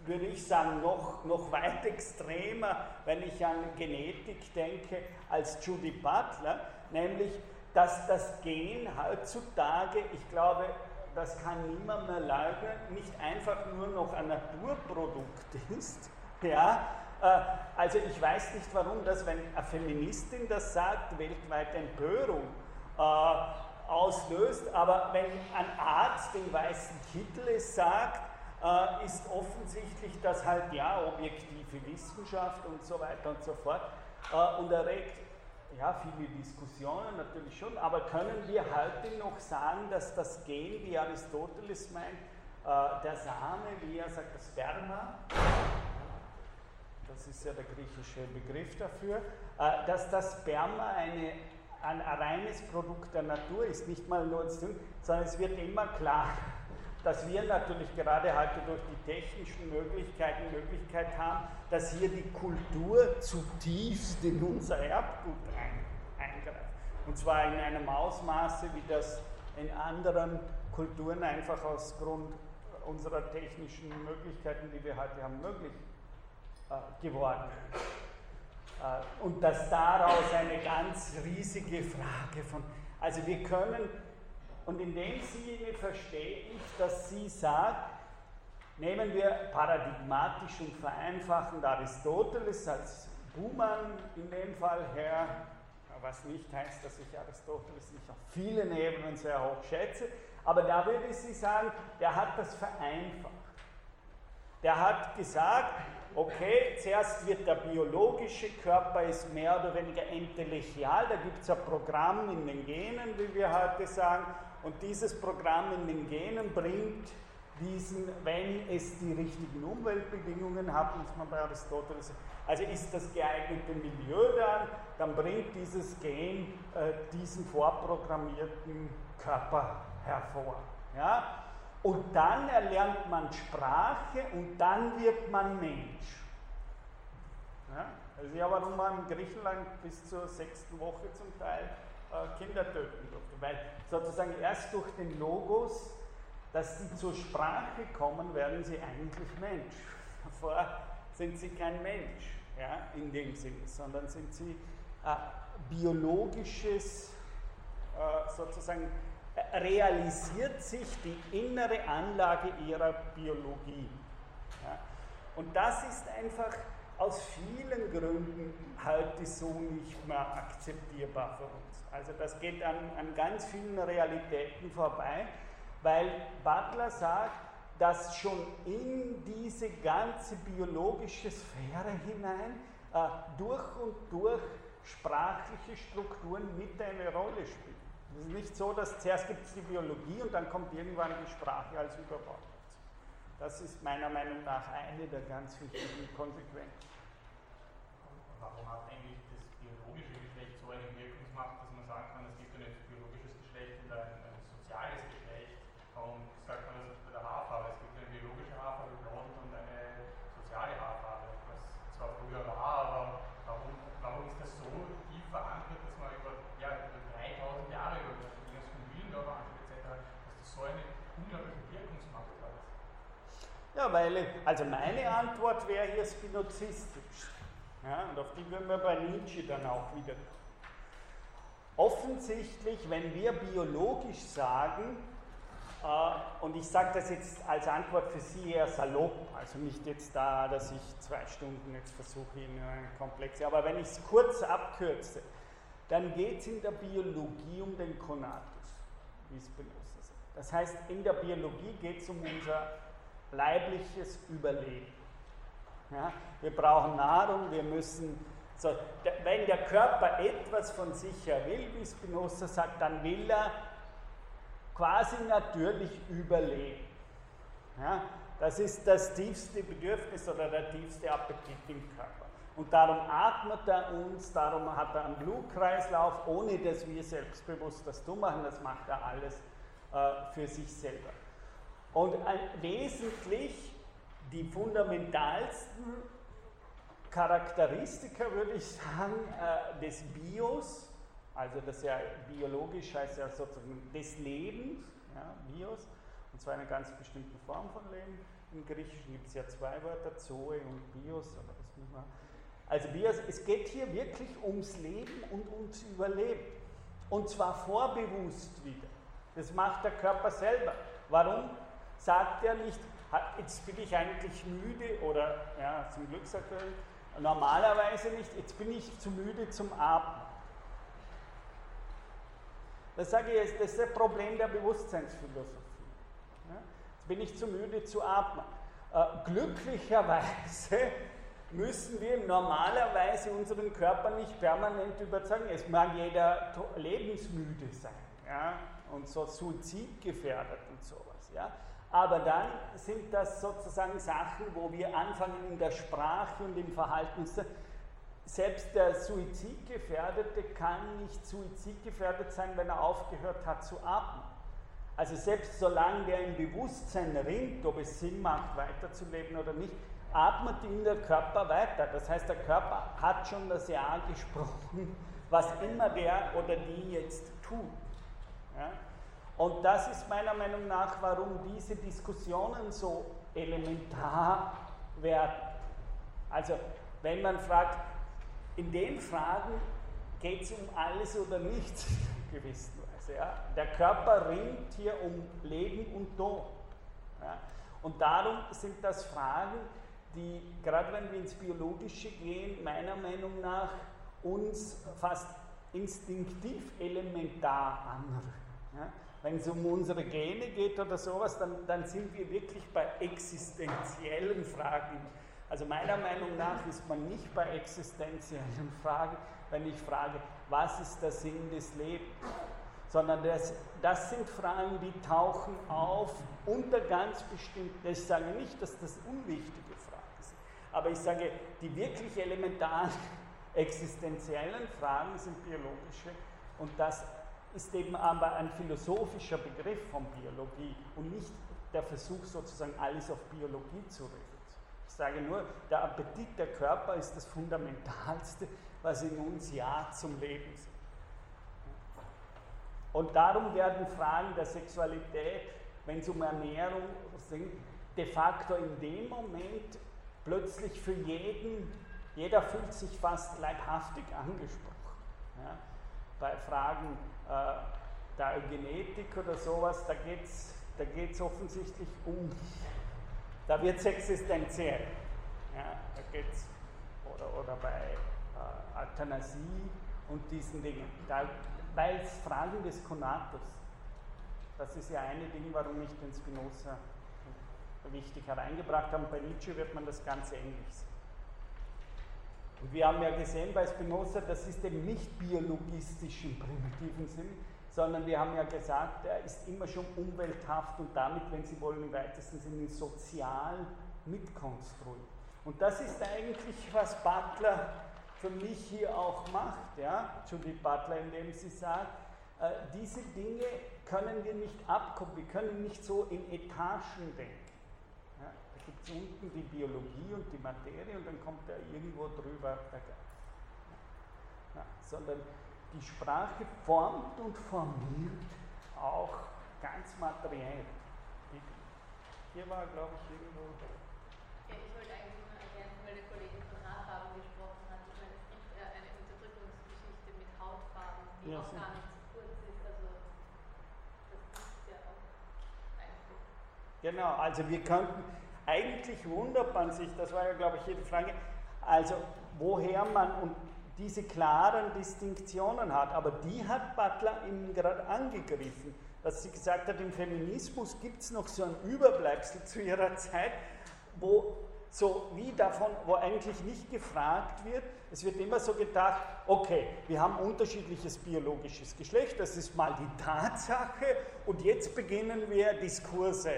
würde ich sagen, noch weit extremer, wenn ich an Genetik denke, als Judith Butler, nämlich, dass das Gen heutzutage, ich glaube, das kann niemand mehr leugnen, nicht einfach nur noch ein Naturprodukt ist, ja, also ich weiß nicht, warum das, wenn eine Feministin das sagt, weltweit Empörung auslöst, aber wenn ein Arzt im weißen Kittel es sagt, ist offensichtlich, dass halt ja objektive Wissenschaft und so weiter und so fort und erregt ja viele Diskussionen natürlich schon, aber können wir heute noch sagen, dass das Gen, wie Aristoteles meint, der Same, wie er sagt, das Sperma, das ist ja der griechische Begriff dafür, dass das Sperma ein reines Produkt der Natur ist, nicht mal nur ein Ding, sondern es wird immer klar, dass wir natürlich gerade heute durch die technischen Möglichkeit haben, dass hier die Kultur zutiefst in unser Erbgut eingreift. Und zwar in einem Ausmaße, wie das in anderen Kulturen einfach aus Grund unserer technischen Möglichkeiten, die wir heute haben, möglich geworden. Und dass daraus eine ganz riesige Frage von, also wir können, und in dem Sinne verstehe ich, dass sie sagt, Nehmen wir paradigmatisch und vereinfachend Aristoteles als Buhmann in dem Fall her, was nicht heißt, dass ich Aristoteles nicht auf vielen Ebenen sehr hoch schätze, aber da würde ich sagen, der hat das vereinfacht. Der hat gesagt, okay, zuerst wird der biologische Körper ist mehr oder weniger entelechial, da gibt es ja Programm in den Genen, wie wir heute sagen, und dieses Programm in den Genen bringt diesen, wenn es die richtigen Umweltbedingungen hat, muss man bei Aristoteles, also ist das geeignete Milieu dann bringt dieses Gen diesen vorprogrammierten Körper hervor. Ja? Und dann erlernt man Sprache und dann wird man Mensch. Ja? Also ich habe nun mal in Griechenland bis zur 6. Woche zum Teil Kinder töten durfte, weil sozusagen erst durch den Logos, dass die zur Sprache kommen, werden sie eigentlich Mensch. Davor sind sie kein Mensch, ja, in dem Sinne, sondern sind sie biologisches, sozusagen realisiert sich die innere Anlage ihrer Biologie. Ja. Und das ist einfach aus vielen Gründen heute so nicht mehr akzeptierbar für uns. Also das geht an ganz vielen Realitäten vorbei, weil Butler sagt, dass schon in diese ganze biologische Sphäre hinein durch und durch sprachliche Strukturen mit eine Rolle spielen. Es ist nicht so, dass zuerst gibt es die Biologie und dann kommt irgendwann die Sprache als Überbau. Das ist meiner Meinung nach eine der ganz wichtigen Konsequenzen. Und warum hat eigentlich das biologische Geschlecht so eine Wirkungsmacht, dass man sagen kann, es gibt ein biologisches Geschlecht und ein soziales Geschlecht? Warum sagt man das nicht bei der Haarfarbe? Es gibt eine biologische Haarfarbe, blond, und eine soziale Haarfarbe, was zwar früher war, aber warum ist das so tief verankert, dass man über 3000 Jahre, über das Mühlendorf etc., dass das so eine unglaubliche Wirkungsmacht hat? Ja, also meine Antwort wäre hier spinozistisch. Ja, und auf die würden wir bei Nietzsche dann auch wieder. Offensichtlich, wenn wir biologisch sagen, und ich sage das jetzt als Antwort für Sie eher salopp, also nicht jetzt da, dass ich 2 Stunden jetzt versuche, in eine komplexe, aber wenn ich es kurz abkürze, dann geht es in der Biologie um den Konatus, wie Spinoza sagt. Das heißt, in der Biologie geht es um unser leibliches Überleben. Ja? Wir brauchen Nahrung, wir müssen... So, wenn der Körper etwas von sich her will, wie Spinoza sagt, dann will er quasi natürlich überleben. Ja? Das ist das tiefste Bedürfnis oder der tiefste Appetit im Körper. Und darum atmet er uns, darum hat er einen Blutkreislauf, ohne dass wir selbstbewusst das tun machen, das macht er alles für sich selber. Und wesentlich die fundamentalsten Charakteristika, würde ich sagen, des Bios, also das ja biologisch heißt ja sozusagen des Lebens, ja, Bios, und zwar eine ganz bestimmte Form von Leben. Im Griechischen gibt es ja 2 Wörter, Zoe und Bios, aber das müssen wir. Also Bios, es geht hier wirklich ums Leben und ums Überleben. Und zwar vorbewusst wieder. Das macht der Körper selber. Warum sagt er nicht, jetzt bin ich eigentlich müde, oder ja, zum Glück sagt er, normalerweise nicht, jetzt bin ich zu müde zum Atmen. Das sage ich jetzt, das ist das Problem der Bewusstseinsphilosophie. Ja, jetzt bin ich zu müde zu atmen. Glücklicherweise müssen wir normalerweise unseren Körper nicht permanent überzeugen. Es mag jeder lebensmüde sein, ja, und so suizidgefährdet und sowas. Ja. Aber dann sind das sozusagen Sachen, wo wir anfangen in der Sprache und im Verhalten. Selbst der Suizidgefährdete kann nicht suizidgefährdet sein, wenn er aufgehört hat zu atmen. Also selbst solange der im Bewusstsein ringt, ob es Sinn macht, weiterzuleben oder nicht, atmet ihm der Körper weiter. Das heißt, der Körper hat schon das Ja gesprochen, was immer der oder die jetzt tut. Ja? Und das ist meiner Meinung nach, warum diese Diskussionen so elementar werden. Also, wenn man fragt, in den Fragen geht es um alles oder nichts, in gewisser Weise. Ja? Der Körper ringt hier um Leben und Tod. Ja? Und darum sind das Fragen, die, gerade wenn wir ins Biologische gehen, meiner Meinung nach uns fast instinktiv elementar anrühren. Ja? Wenn es um unsere Gene geht oder sowas, dann sind wir wirklich bei existenziellen Fragen. Also meiner Meinung nach ist man nicht bei existenziellen Fragen, wenn ich frage, was ist der Sinn des Lebens? Sondern das sind Fragen, die tauchen auf unter ganz bestimmten, ich sage nicht, dass das unwichtige Fragen sind, aber ich sage, die wirklich elementaren existenziellen Fragen sind biologische und das ist eben aber ein philosophischer Begriff von Biologie und nicht der Versuch sozusagen alles auf Biologie zu reduzieren. Ich sage nur, der Appetit, der Körper ist das Fundamentalste, was in uns ja zum Leben ist. Und darum werden Fragen der Sexualität, wenn es um Ernährung sind, de facto in dem Moment plötzlich für jeden, jeder fühlt sich fast leibhaftig angesprochen. Ja? Bei Fragen der Genetik oder sowas, da geht's offensichtlich um, da wird es existenziell. Ja? Da geht's, oder bei Euthanasie und diesen Dingen. Weil es Fragen des Konatus, das ist ja eine Ding, warum ich den Spinoza wichtig hereingebracht habe. Bei Nietzsche wird man das ganz ähnlich sehen. Und wir haben ja gesehen bei Spinoza, das ist eben nicht biologistisch im primitiven Sinn, sondern wir haben ja gesagt, er ist immer schon umwelthaft und damit, wenn Sie wollen, im weitesten Sinne sozial mitkonstruiert. Und das ist eigentlich, was Butler für mich hier auch macht, ja, Judith Butler, indem sie sagt, diese Dinge können wir nicht abkoppeln, wir können nicht so in Etagen denken. Ja, da gibt es unten die Biologie und die Materie und dann kommt da irgendwo drüber der Geist. Ja, sondern die Sprache formt und formiert auch ganz materiell. Hier war, glaube ich, irgendwo. Ja, ich wollte eigentlich nur erklären, weil der Kollege von Haarfarben gesprochen hat. Die auch gar nicht zu kurz ist, also das ist ja auch ein. Genau, also wir könnten, eigentlich wundert man sich, das war ja glaube ich jede Frage, also woher man und diese klaren Distinktionen hat, aber die hat Butler eben gerade angegriffen, dass sie gesagt hat, im Feminismus gibt es noch so ein Überbleibsel zu ihrer Zeit, wo so wie davon, wo eigentlich nicht gefragt wird, es wird immer so gedacht, okay, wir haben unterschiedliches biologisches Geschlecht, das ist mal die Tatsache und jetzt beginnen wir Diskurse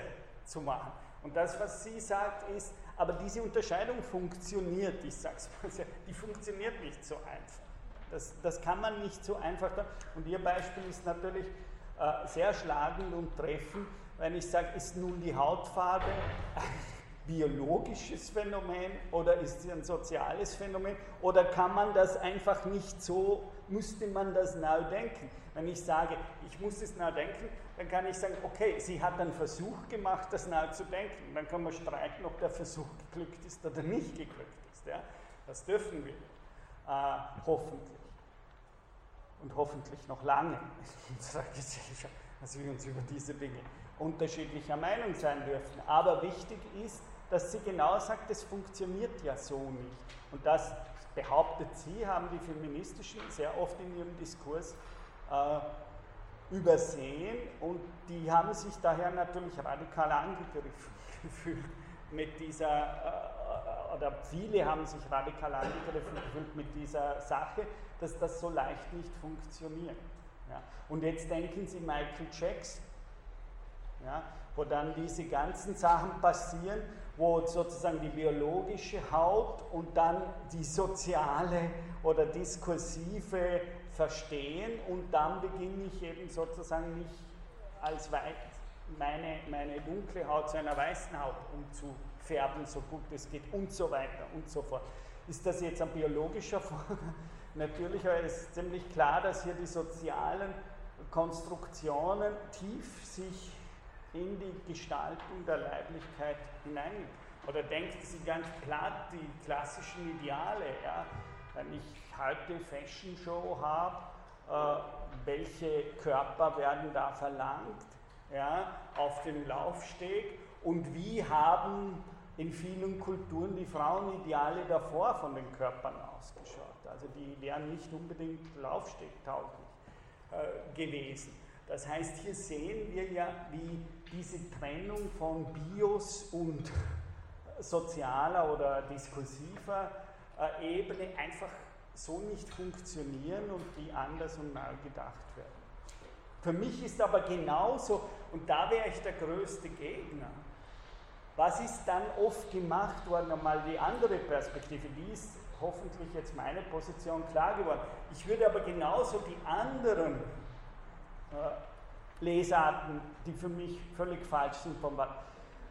zu machen. Und das, was sie sagt, ist, aber diese Unterscheidung funktioniert, ich sag's mal sehr, die funktioniert nicht so einfach. Das kann man nicht so einfach tun. Und ihr Beispiel ist natürlich sehr schlagend und treffend, wenn ich sage, ist nun die Hautfarbe biologisches Phänomen oder ist sie ein soziales Phänomen oder kann man das einfach nicht so, müsste man das nachdenken. Wenn ich sage, ich muss es nachdenken, dann kann ich sagen, okay, sie hat einen Versuch gemacht, das nachzudenken. Dann kann man streiten, ob der Versuch geglückt ist oder nicht geglückt ist. Ja? Das dürfen wir, hoffentlich. Und hoffentlich noch lange in unserer Gesellschaft, dass wir uns über diese Dinge unterschiedlicher Meinung sein dürfen. Aber wichtig ist, dass sie genau sagt, das funktioniert ja so nicht. Und das behauptet sie, haben die Feministischen sehr oft in ihrem Diskurs übersehen und die haben sich daher natürlich radikal angegriffen gefühlt mit dieser, oder viele haben sich radikal angegriffen gefühlt mit dieser Sache, dass das so leicht nicht funktioniert. Ja. Und jetzt denken Sie Michael Jackson, ja, wo dann diese ganzen Sachen passieren, wo sozusagen die biologische Haut und dann die soziale oder diskursive verstehen und dann beginne ich eben sozusagen nicht als meine dunkle Haut zu einer weißen Haut umzufärben, so gut es geht und so weiter und so fort. Ist das jetzt ein biologischer Vorgang? Natürlich, aber es ist ziemlich klar, dass hier die sozialen Konstruktionen tief sich in die Gestaltung der Leiblichkeit hinein. Oder denken Sie ganz platt die klassischen Ideale. Ja? Wenn ich heute Fashion Show habe, welche Körper werden da verlangt, ja, auf dem Laufsteg und wie haben in vielen Kulturen die Frauenideale davor von den Körpern ausgeschaut. Also die wären nicht unbedingt laufstegtauglich gewesen. Das heißt, hier sehen wir ja, wie diese Trennung von Bios und sozialer oder diskursiver Ebene einfach so nicht funktionieren und die anders und neu gedacht werden. Für mich ist aber genauso, und da wäre ich der größte Gegner, was ist dann oft gemacht worden, einmal die andere Perspektive, die ist hoffentlich jetzt meine Position klar geworden. Ich würde aber genauso die anderen Lesarten, die für mich völlig falsch sind,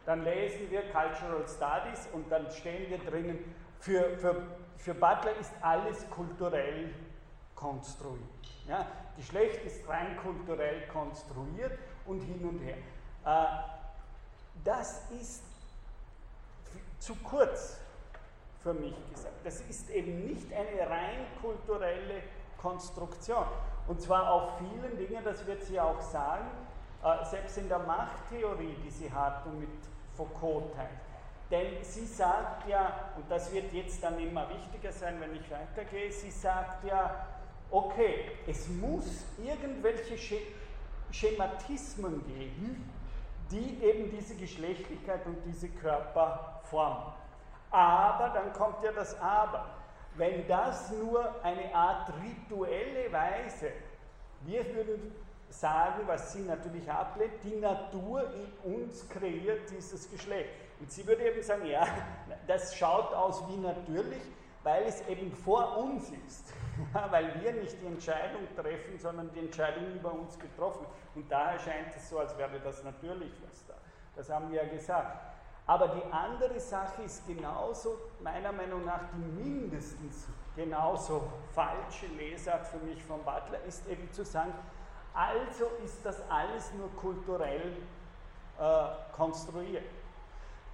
dann lesen wir Cultural Studies und dann stehen wir drinnen, für Butler ist alles kulturell konstruiert. Ja? Geschlecht ist rein kulturell konstruiert und hin und her. Das ist zu kurz für mich gesagt. Das ist eben nicht eine rein kulturelle Konstruktion. Und zwar auf vielen Dingen, das wird sie auch sagen, selbst in der Machttheorie, die sie hat und mit Foucault teilt. Denn sie sagt ja, und das wird jetzt dann immer wichtiger sein, wenn ich weitergehe, sie sagt ja, okay, es muss irgendwelche Schematismen geben, die eben diese Geschlechtlichkeit und diese Körper formen. Aber, dann kommt ja das Aber, wenn das nur eine Art rituelle Weise, wir würden sagen, was sie natürlich ablehnt, die Natur in uns kreiert dieses Geschlecht. Und sie würde eben sagen, ja, das schaut aus wie natürlich, weil es eben vor uns ist. Ja, weil wir nicht die Entscheidung treffen, sondern die Entscheidung über uns getroffen. Und daher scheint es so, als wäre das natürlich was da. Das haben wir ja gesagt. Aber die andere Sache ist genauso, meiner Meinung nach, die mindestens genauso falsche Lesart für mich von Butler ist eben zu sagen, also ist das alles nur kulturell konstruiert.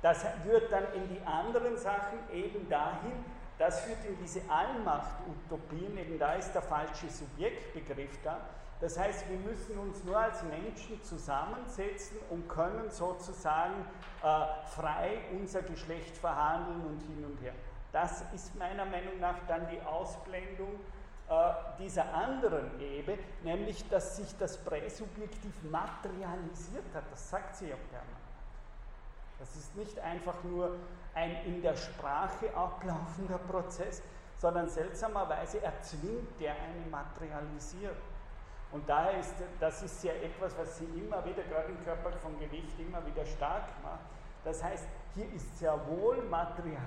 Das führt dann in die anderen Sachen eben dahin, das führt in diese Allmacht-Utopien, eben da ist der falsche Subjektbegriff da. Das heißt, wir müssen uns nur als Menschen zusammensetzen und können sozusagen frei unser Geschlecht verhandeln und hin und her. Das ist meiner Meinung nach dann die Ausblendung dieser anderen Ebene, nämlich, dass sich das Präsubjektiv materialisiert hat. Das sagt sie ja permanent. Das ist nicht einfach nur ein in der Sprache ablaufender Prozess, sondern seltsamerweise erzwingt der eine Materialisierung. Und daher ist, das ist ja etwas, was sie immer wieder, gerade im Körper von Gewicht, immer wieder stark macht. Das heißt, hier ist sehr wohl Materialität,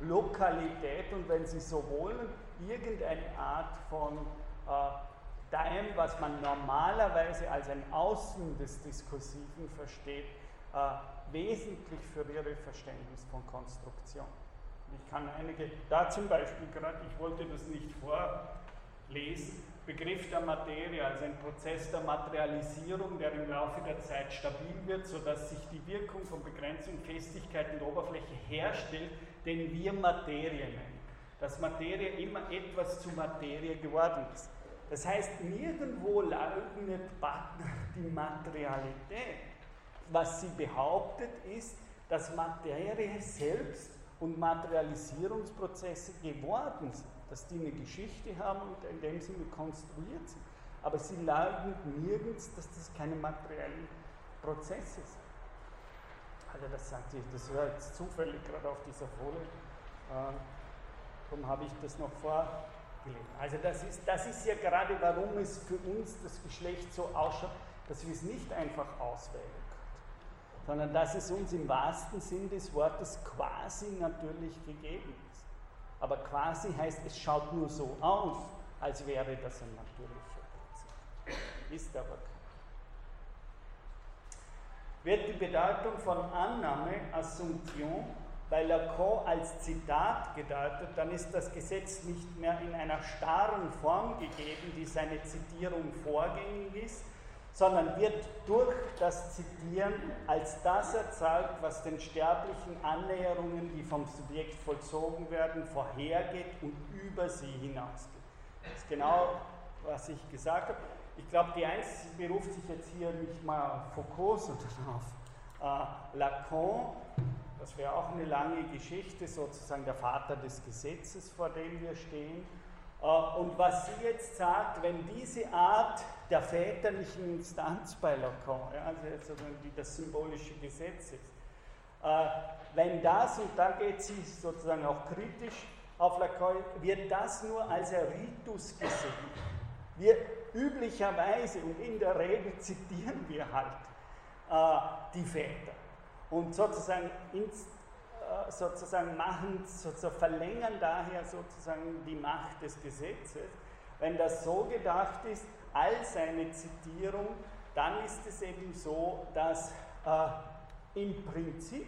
Lokalität und wenn Sie so wollen, irgendeine Art von dem, was man normalerweise als ein Außen des Diskursiven versteht, wesentlich für ihre Verständnis von Konstruktion. Ich kann einige, da zum Beispiel gerade, ich wollte das nicht vorlesen, Begriff der Materie, also ein Prozess der Materialisierung, der im Laufe der Zeit stabil wird, sodass sich die Wirkung von Begrenzung, Festigkeit und Oberfläche herstellt, den wir Materie nennen. Dass Materie immer etwas zu Materie geworden ist. Das heißt, nirgendwo leugnet Butler die Materialität. Was sie behauptet ist, dass Materie selbst und Materialisierungsprozesse geworden sind, dass die eine Geschichte haben und in dem Sinne konstruiert sind. Aber sie leugnet nirgends, dass das keine materiellen Prozesse sind. Also das sagte ich, das war jetzt zufällig gerade auf dieser Folie. Darum habe ich das noch vorgelegt. Also das ist ja gerade, warum es für uns das Geschlecht so ausschaut, dass wir es nicht einfach auswählen, sondern dass es uns im wahrsten Sinn des Wortes quasi natürlich gegeben ist. Aber quasi heißt, es schaut nur so aus, als wäre das ein natürlicher Prozess. Ist aber kein. Wird die Bedeutung von Annahme, Assumption, bei Lacan als Zitat gedeutet, dann ist das Gesetz nicht mehr in einer starren Form gegeben, die seine Zitierung vorgängig ist, sondern wird durch das Zitieren als das erzeugt, was den sterblichen Annäherungen, die vom Subjekt vollzogen werden, vorhergeht und über sie hinausgeht. Das ist genau, was ich gesagt habe. Ich glaube, die Eins beruft sich jetzt hier nicht mal auf Foucault, sondern auf Lacan, das wäre auch eine lange Geschichte, sozusagen der Vater des Gesetzes, vor dem wir stehen. Und was sie jetzt sagt, wenn diese Art der väterlichen Instanz bei Lacan, also die das symbolische Gesetz ist, wenn das, und da geht sie sozusagen auch kritisch auf Lacan, wird das nur als ein Ritus gesehen. Wir üblicherweise und in der Regel zitieren wir halt die Väter und sozusagen, verlängern daher sozusagen die Macht des Gesetzes. Wenn das so gedacht ist, als eine Zitierung, dann ist es eben so, dass im Prinzip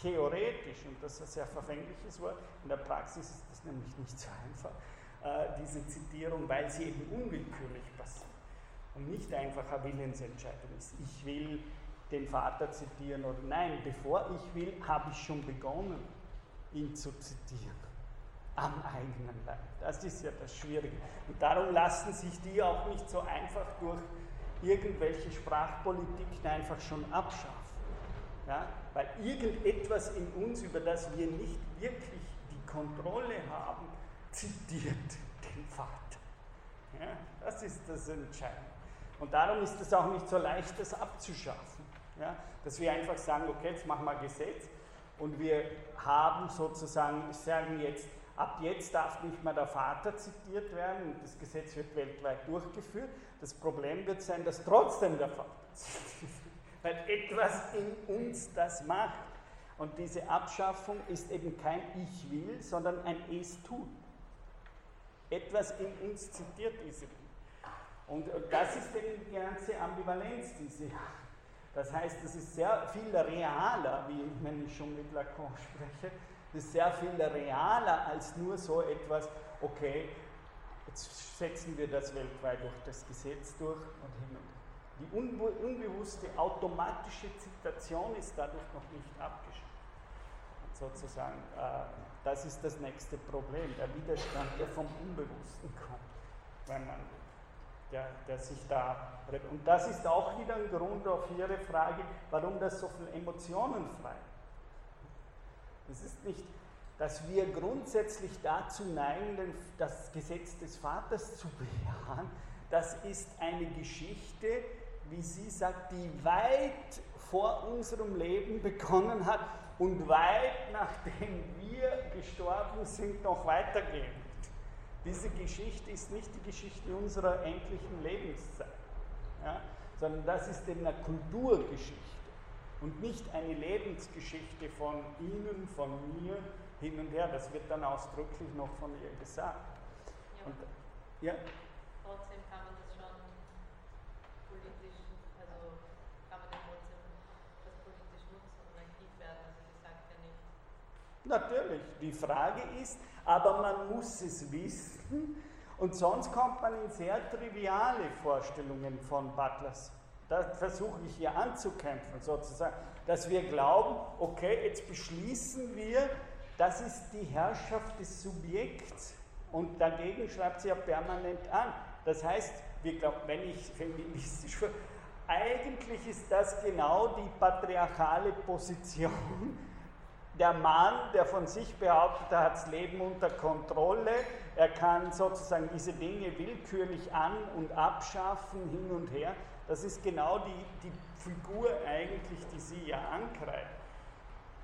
theoretisch, und das ist ein sehr verfängliches Wort, in der Praxis ist das nämlich nicht so einfach, diese Zitierung, weil sie eben unwillkürlich passiert und nicht einfach eine Willensentscheidung ist. Ich will den Vater zitieren oder nein, bevor ich will, habe ich schon begonnen, ihn zu zitieren, am eigenen Leib. Das ist ja das Schwierige. Und darum lassen sich die auch nicht so einfach durch irgendwelche Sprachpolitiken einfach schon abschaffen. Ja, weil irgendetwas in uns, über das wir nicht wirklich die Kontrolle haben, zitiert den Vater. Ja, das ist das Entscheidende. Und darum ist es auch nicht so leicht, das abzuschaffen. Ja, dass wir einfach sagen, okay, jetzt machen wir Gesetz und wir haben sozusagen, sagen jetzt, ab jetzt darf nicht mehr der Vater zitiert werden und das Gesetz wird weltweit durchgeführt. Das Problem wird sein, dass trotzdem der Vater zitiert wird. Weil etwas in uns das macht. Und diese Abschaffung ist eben kein Ich will, sondern ein Es tut. Etwas in uns zitiert ist. Und das ist eben die ganze Ambivalenz, die sie hat. Das heißt, es ist sehr viel realer, wie wenn ich schon mit Lacan spreche, es ist sehr viel realer als nur so etwas, okay, jetzt setzen wir das weltweit durch das Gesetz durch und hin und her. Die unbewusste, automatische Zitation ist dadurch noch nicht abgeschafft. Sozusagen, das ist das nächste Problem, der Widerstand, der vom Unbewussten kommt, wenn man, der sich da... Und das ist auch wieder ein Grund auf Ihre Frage, warum das so viele Emotionen frei. Es ist nicht, dass wir grundsätzlich dazu neigen, das Gesetz des Vaters zu bejahen. Das ist eine Geschichte, wie sie sagt, die weit vor unserem Leben begonnen hat und weit nachdem wir gestorben sind, noch weitergeht. Diese Geschichte ist nicht die Geschichte unserer endlichen Lebenszeit, ja, sondern das ist eben eine Kulturgeschichte und nicht eine Lebensgeschichte von Ihnen, von mir, hin und her. Das wird dann ausdrücklich noch von ihr gesagt. Ja. Und, ja? Trotzdem kann man das schon politisch, also kann man trotzdem das politisch nutzen und aktiv werden, also das sagt ja nicht. Natürlich, die Frage ist, aber man muss es wissen und sonst kommt man in sehr triviale Vorstellungen von Butlers. Da versuche ich hier anzukämpfen, sozusagen, dass wir glauben, okay, jetzt beschließen wir, das ist die Herrschaft des Subjekts. Und dagegen schreibt sie ja permanent an. Das heißt, wir glauben, wenn ich feministisch war, eigentlich ist das genau die patriarchale Position. Der Mann, der von sich behauptet, er hat das Leben unter Kontrolle, er kann sozusagen diese Dinge willkürlich an- und abschaffen, hin und her. Das ist genau die Figur eigentlich, die sie ja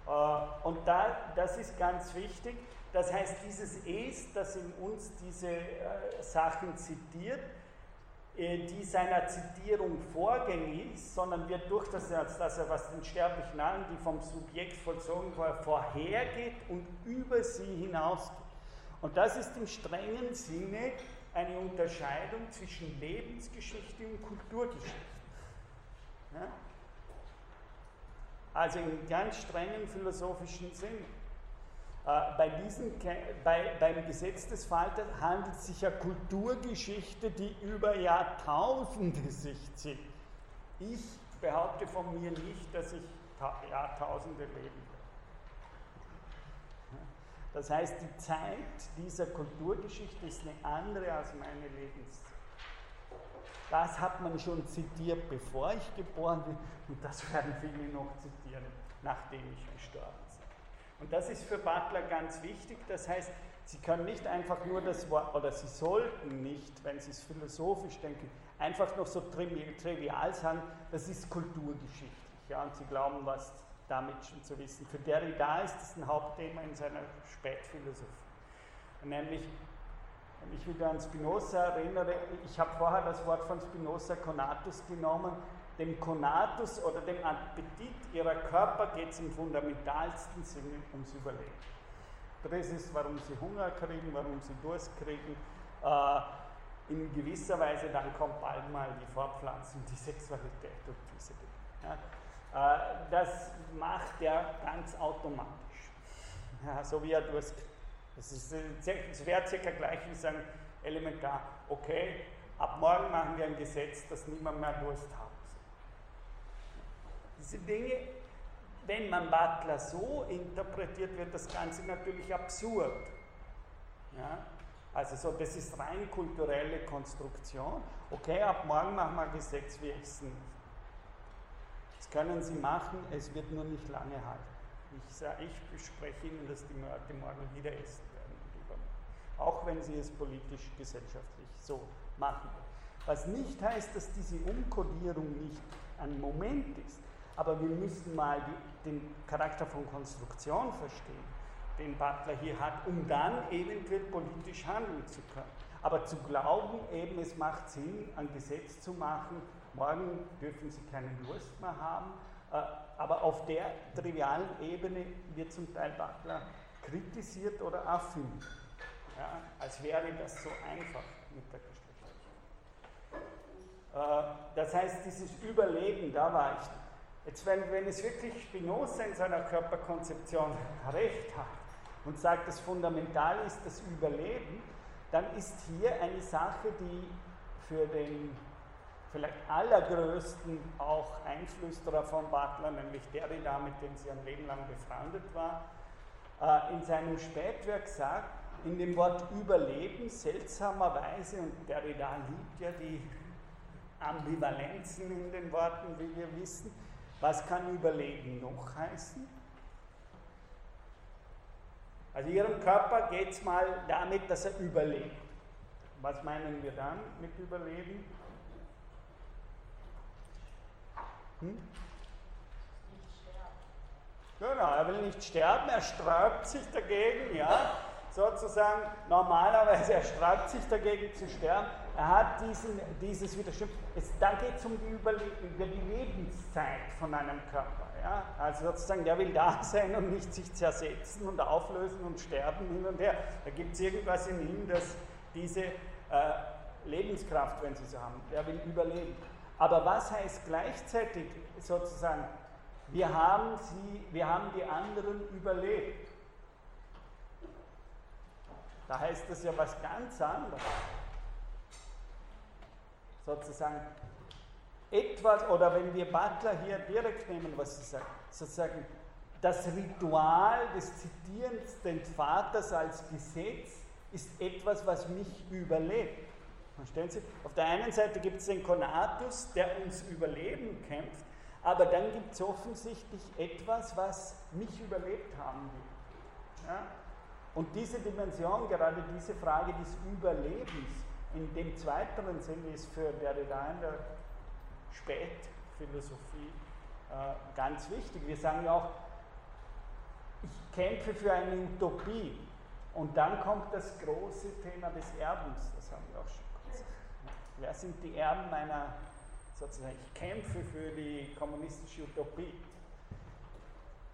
ankreiden. Und das ist ganz wichtig. Das heißt, dieses Es, das in uns diese Sachen zitiert, die seiner Zitierung vorgängig ist, sondern wird durch das, dass er was den Sterblichen an, die vom Subjekt vollzogen war, vorhergeht und über sie hinausgeht. Und das ist im strengen Sinne eine Unterscheidung zwischen Lebensgeschichte und Kulturgeschichte. Ja? Also im ganz strengen philosophischen Sinne. Beim Gesetz des Vaters handelt es sich ja Kulturgeschichte, die über Jahrtausende sich zieht. Ich behaupte von mir nicht, dass ich Jahrtausende leben will. Das heißt, die Zeit dieser Kulturgeschichte ist eine andere als meine Lebenszeit. Das hat man schon zitiert, bevor ich geboren bin, und das werden viele noch zitieren, nachdem ich gestorben bin. Und das ist für Butler ganz wichtig, das heißt, sie können nicht einfach nur das Wort, oder sie sollten nicht, wenn sie es philosophisch denken, einfach noch so trivial sagen, das ist kulturgeschichtlich, ja, und sie glauben, was damit schon zu wissen. Für Derrida ist das ein Hauptthema in seiner Spätphilosophie, nämlich, wenn ich wieder an Spinoza erinnere, ich habe vorher das Wort von Spinoza Conatus genommen, dem Conatus oder dem Appetit ihrer Körper geht es im fundamentalsten Sinne ums Überleben. Das ist, warum sie Hunger kriegen, warum sie Durst kriegen. In gewisser Weise, dann kommt bald mal die Fortpflanzung, die Sexualität und diese Dinge. Ja. Das macht er ganz automatisch, ja, so wie er Durst kriegt. Es wäre circa gleich wie sagen, elementar, okay, ab morgen machen wir ein Gesetz, dass niemand mehr Durst haben soll. Diese Dinge, wenn man Butler so interpretiert, wird das Ganze natürlich absurd. Ja? Also so, das ist rein kulturelle Konstruktion. Okay, ab morgen machen wir ein Gesetz, wir essen nicht. Das können Sie machen, es wird nur nicht lange halten. Ich verspreche Ihnen, dass die Leute morgen wieder essen werden. Auch wenn sie es politisch, gesellschaftlich so machen. Was nicht heißt, dass diese Umkodierung nicht ein Moment ist. Aber wir müssen mal den Charakter von Konstruktion verstehen, den Butler hier hat, um dann eventuell politisch handeln zu können. Aber zu glauben, eben es macht Sinn, ein Gesetz zu machen, morgen dürfen Sie keinen Durst mehr haben, aber auf der trivialen Ebene wird zum Teil Butler kritisiert oder affin. Ja, als wäre das so einfach mit der Geschlechtlichkeit. Das heißt, dieses Überleben, da war ich. Jetzt, wenn es wirklich Spinoza in seiner Körperkonzeption recht hat und sagt, das Fundamental ist das Überleben, dann ist hier eine Sache, die für den vielleicht allergrößten auch Einflüsterer von Butler, nämlich Derrida, mit dem sie ein Leben lang befreundet war, in seinem Spätwerk sagt, in dem Wort Überleben seltsamerweise, und Derrida liebt ja die Ambivalenzen in den Worten, wie wir wissen, was kann Überleben noch heißen? Also Ihrem Körper geht es mal damit, dass er überlebt. Was meinen wir dann mit Überleben? Genau, er will nicht sterben, er sträubt sich dagegen, ja, sozusagen, normalerweise er sträubt sich dagegen zu sterben, er hat dieses Widerstand, da geht es um die Lebenszeit von einem Körper, ja, also sozusagen, der will da sein und nicht sich zersetzen und auflösen und sterben hin und her, da gibt es irgendwas in ihm, dass diese Lebenskraft, wenn Sie so haben, der will überleben. Aber was heißt gleichzeitig sozusagen, wir haben die anderen überlebt? Da heißt das ja was ganz anderes. Sozusagen etwas, oder wenn wir Butler hier direkt nehmen, was sie sagen, sozusagen das Ritual des Zitierens des Vaters als Gesetz ist etwas, was mich überlebt. Verstehen Sie? Auf der einen Seite gibt es den Conatus, der ums Überleben kämpft, aber dann gibt es offensichtlich etwas, was mich überlebt haben will. Ja? Und diese Dimension, gerade diese Frage des Überlebens, in dem zweiteren Sinn ist für Derrida in der Spätphilosophie ganz wichtig. Wir sagen ja auch, ich kämpfe für eine Utopie. Und dann kommt das große Thema des Erbens, das haben wir auch schon. Wer sind die Erben meiner, sozusagen, ich kämpfe für die kommunistische Utopie.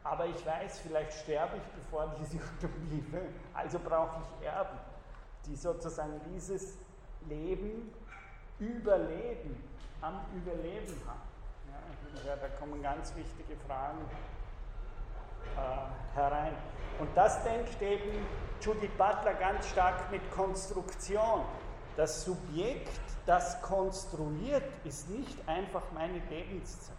Aber ich weiß, vielleicht sterbe ich, bevor diese Utopie will. Also brauche ich Erben, die sozusagen dieses Leben, Überleben, am Überleben haben. Ja, da kommen ganz wichtige Fragen herein. Und das denkt eben Judith Butler ganz stark mit Konstruktion. Das Subjekt, das konstruiert, ist nicht einfach meine Lebenszeit,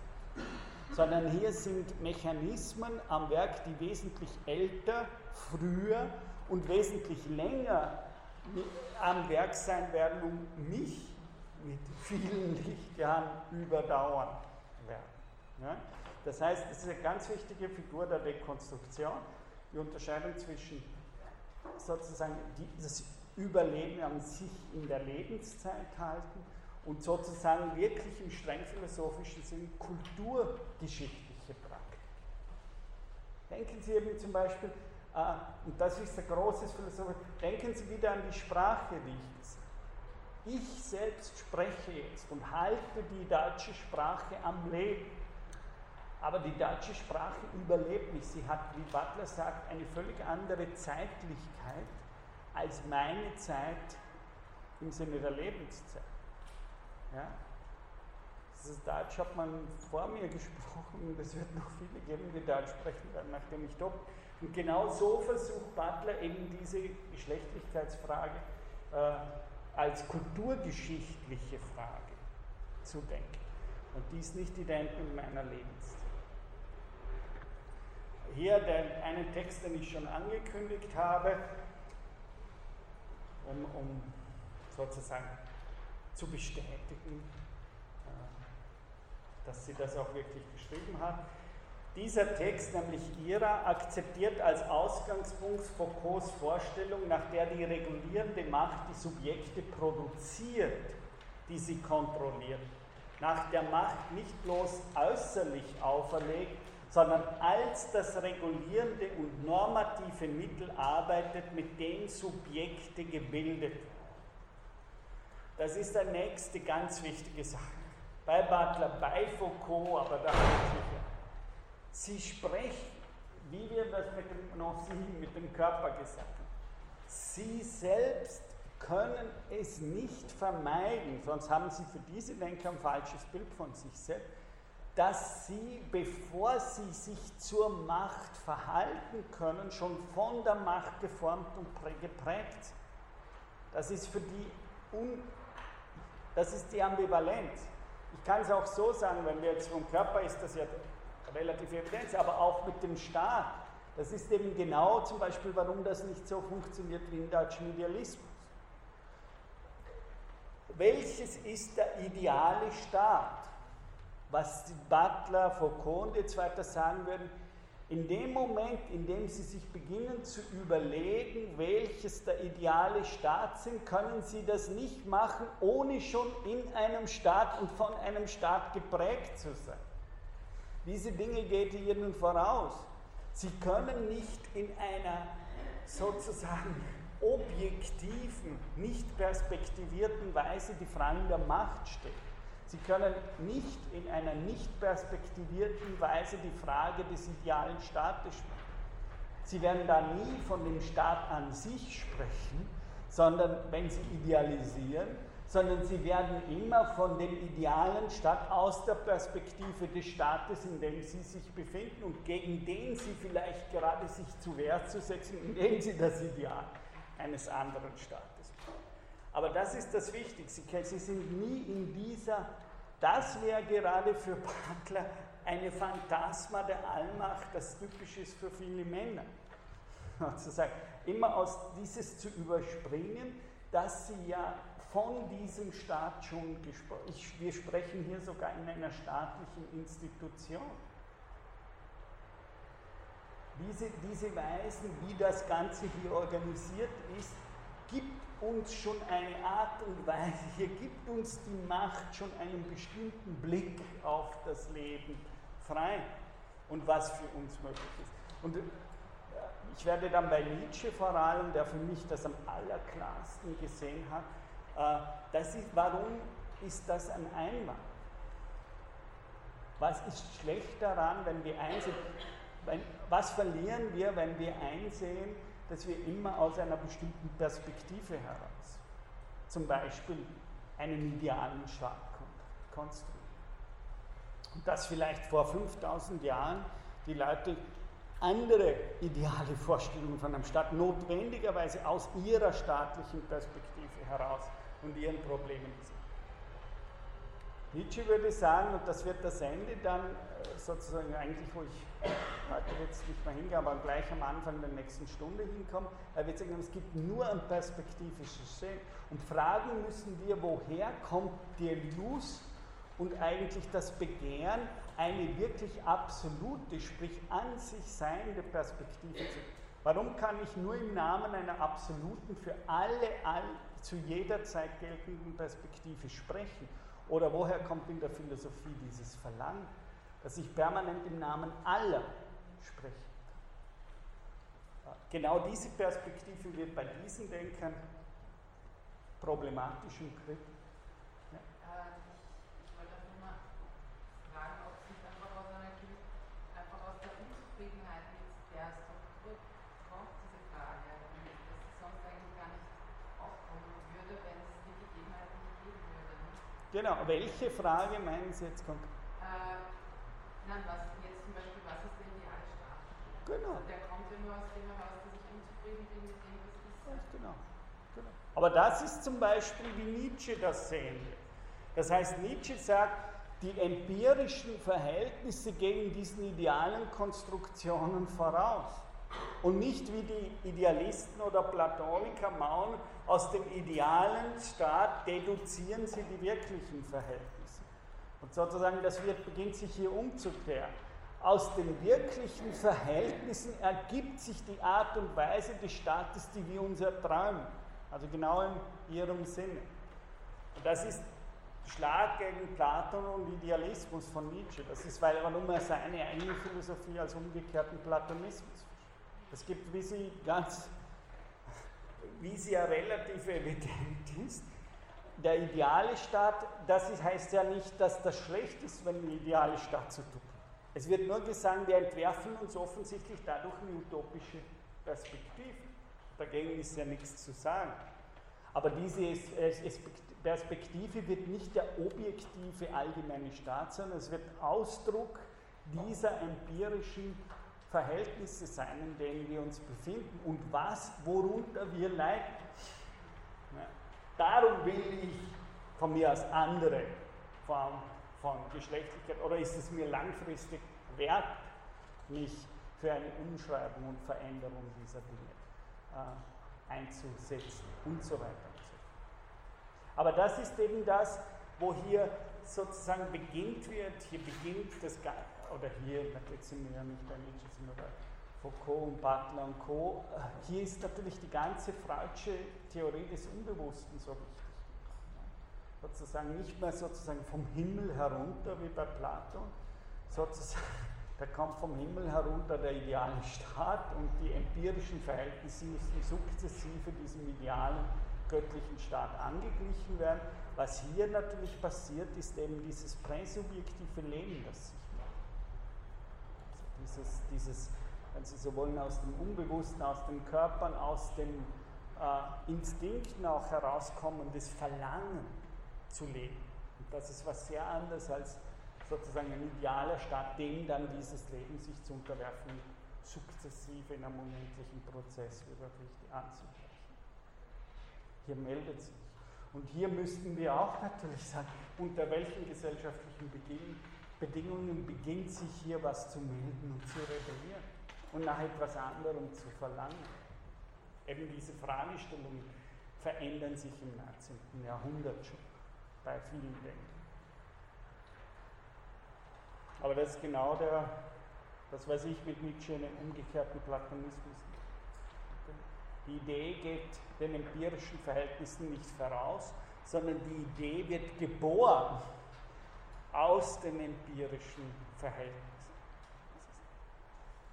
sondern hier sind Mechanismen am Werk, die wesentlich älter, früher und wesentlich länger am Werk sein werden, um mich, mit vielen Lichtjahren überdauern werden. Ja? Das heißt, es ist eine ganz wichtige Figur der Dekonstruktion, die Unterscheidung zwischen sozusagen das Überleben an sich in der Lebenszeit halten und sozusagen wirklich im streng philosophischen Sinn kulturgeschichtliche Praktik. Denken Sie eben zum Beispiel, und das ist ein großes Philosoph, denken Sie wieder an die Sprache, die ich gesagt habe. Ich selbst spreche jetzt und halte die deutsche Sprache am Leben. Aber die deutsche Sprache überlebt nicht. Sie hat, wie Butler sagt, eine völlig andere Zeitlichkeit als meine Zeit im Sinne der Lebenszeit. Ja? Das Deutsch hat man vor mir gesprochen und es wird noch viele geben, die Deutsch sprechen werden, nachdem ich tot bin. Und genau so versucht Butler eben diese Geschlechtlichkeitsfrage als kulturgeschichtliche Frage zu denken. Und die ist nicht ident mit meiner Lebenszeit. Hier einen Text, den ich schon angekündigt habe, um sozusagen zu bestätigen, dass sie das auch wirklich geschrieben hat. Dieser Text, nämlich ihrer, akzeptiert als Ausgangspunkt Foucaults Vorstellung, nach der die regulierende Macht die Subjekte produziert, die sie kontrolliert. Nach der Macht nicht bloß äußerlich auferlegt, sondern als das regulierende und normative Mittel arbeitet, mit dem Subjekte gebildet werden. Das ist der nächste ganz wichtige Sache. Bei Butler, bei Foucault, aber da sicher. Sie sprechen, wie wir das mit dem Körper gesagt haben. Sie selbst können es nicht vermeiden, sonst haben Sie für diese Denker ein falsches Bild von sich selbst, dass Sie, bevor Sie sich zur Macht verhalten können, schon von der Macht geformt und geprägt sind. Das ist für die das ist die Ambivalenz. Ich kann es auch so sagen, wenn wir jetzt vom Körper ist das ja relativ evident, aber auch mit dem Staat. Das ist eben genau zum Beispiel, warum das nicht so funktioniert wie im deutschen Idealismus. Welches ist der ideale Staat? Was die Butler, Foucault und jetzt weiter sagen würden, in dem Moment, in dem Sie sich beginnen zu überlegen, welches der ideale Staat sind, können Sie das nicht machen, ohne schon in einem Staat und von einem Staat geprägt zu sein. Diese Dinge geht Ihnen voraus. Sie können nicht in einer sozusagen objektiven, nicht perspektivierten Weise die Fragen der Macht stellen. Sie können nicht in einer nicht perspektivierten Weise die Frage des idealen Staates sprechen. Sie werden da nie von dem Staat an sich sprechen, sondern wenn Sie idealisieren, sondern Sie werden immer von dem idealen Staat aus der Perspektive des Staates, in dem Sie sich befinden und gegen den Sie vielleicht gerade sich zu Wehr zu setzen, indem Sie das Ideal eines anderen Staates brauchen. Aber das ist das Wichtigste. Sie sind nie in dieser, das wäre gerade für Butler eine Phantasma der Allmacht, das typisch ist für viele Männer. Sozusagen immer aus dieses zu überspringen, dass sie ja von diesem Staat schon gesprochen. Wir sprechen hier sogar in einer staatlichen Institution. Diese Weisen, wie das Ganze hier organisiert ist, gibt uns schon eine Art und Weise, hier gibt uns die Macht schon einen bestimmten Blick auf das Leben frei und was für uns möglich ist. Und ich werde dann bei Nietzsche vor allem, der für mich das am allerklarsten gesehen hat, das ist, warum ist das ein Einwand? Was ist schlecht daran, wenn wir einsehen, was verlieren wir, wenn wir einsehen, dass wir immer aus einer bestimmten Perspektive heraus, zum Beispiel einen idealen Staat konstruieren. Und dass vielleicht vor 5000 Jahren die Leute andere ideale Vorstellungen von einem Staat notwendigerweise aus ihrer staatlichen Perspektive heraus und ihren Problemen sehen. Nietzsche würde sagen, und das wird das Ende dann sozusagen eigentlich, wo ich heute jetzt nicht mehr hingehe, aber gleich am Anfang der nächsten Stunde hinkomme, er wird sagen, es gibt nur ein perspektivisches Sehen. Und fragen müssen wir, woher kommt der Lust und eigentlich das Begehren, eine wirklich absolute, sprich an sich seiende Perspektive zu. Warum kann ich nur im Namen einer absoluten, für alle zu jeder Zeit geltenden Perspektive sprechen? Oder woher kommt in der Philosophie dieses Verlangen, dass ich permanent im Namen aller sprechen kann? Genau diese Perspektive wird bei diesen Denkern problematisch und kritisch. Ja? Ich wollte auch nur mal fragen, ob es nicht einfach aus einer aus der Unzufriedenheit jetzt erst kommt, diese Frage, und dass es sonst eigentlich gar nicht aufkommen würde, wenn es die Gegebenheit nicht geben würde. Genau, welche Frage meinen Sie jetzt konkret? Nein, was jetzt zum Beispiel, was ist der ideale Staat? Genau. Also der kommt ja nur aus dem heraus, dass ich unzufrieden bin mit dem, was ist. Ja, genau. Aber das ist zum Beispiel, wie Nietzsche das sehen will. Das heißt, Nietzsche sagt, die empirischen Verhältnisse gehen diesen idealen Konstruktionen voraus. Und nicht wie die Idealisten oder Platoniker maulen, aus dem idealen Staat deduzieren sie die wirklichen Verhältnisse. Und sozusagen, das beginnt sich hier umzukehren. Aus den wirklichen Verhältnissen ergibt sich die Art und Weise des Staates, die wir uns erträumen. Also genau in ihrem Sinne. Und das ist Schlag gegen Platon und Idealismus von Nietzsche. Das ist, warum er seine eigene Philosophie als umgekehrten Platonismus. Es gibt, wie sie ja relativ evident ist, der ideale Staat, das heißt ja nicht, dass das schlecht ist, wenn der ideale Staat zu tun. Es wird nur gesagt, wir entwerfen uns offensichtlich dadurch eine utopische Perspektive. Dagegen ist ja nichts zu sagen. Aber diese Perspektive wird nicht der objektive allgemeine Staat, sondern es wird Ausdruck dieser empirischen Verhältnisse sein, in denen wir uns befinden und worunter wir leiden. Ja. Darum will ich von mir aus andere Formen von Geschlechtlichkeit, oder ist es mir langfristig wert, mich für eine Umschreibung und Veränderung dieser Dinge einzusetzen und so weiter. Aber das ist eben das, wo hier sozusagen beginnt wird, hier beginnt das, oder hier, natürlich sind wir ja nicht bei Nietzsche, sondern bei Foucault und Butler und Co., hier ist natürlich die ganze Freudsche Theorie des Unbewussten so wichtig. Sozusagen nicht mehr sozusagen vom Himmel herunter, wie bei Platon, sozusagen, da kommt vom Himmel herunter der ideale Staat und die empirischen Verhältnisse müssen sukzessive diesem idealen göttlichen Staat angeglichen werden. Was hier natürlich passiert, ist eben dieses präsubjektive Leben, das sich macht. Also dieses, wenn Sie so wollen, aus dem Unbewussten, aus den Körpern, aus den Instinkten auch herauskommendes Verlangen zu leben. Und das ist was sehr anderes als sozusagen ein idealer Staat, dem dann dieses Leben sich zu unterwerfen, sukzessive in einem unendlichen Prozess wieder richtig anzugehen. Hier meldet sich. Und hier müssten wir auch natürlich sagen, unter welchen gesellschaftlichen Bedingungen beginnt sich hier was zu melden und zu rebellieren und nach etwas anderem zu verlangen. Eben diese Fragestellungen verändern sich im 19. Jahrhundert schon bei vielen Denkern. Aber das ist genau das weiß ich mit Nietzsche, einen umgekehrten Platonismus. Die Idee geht den empirischen Verhältnissen nicht voraus, sondern die Idee wird geboren aus den empirischen Verhältnissen,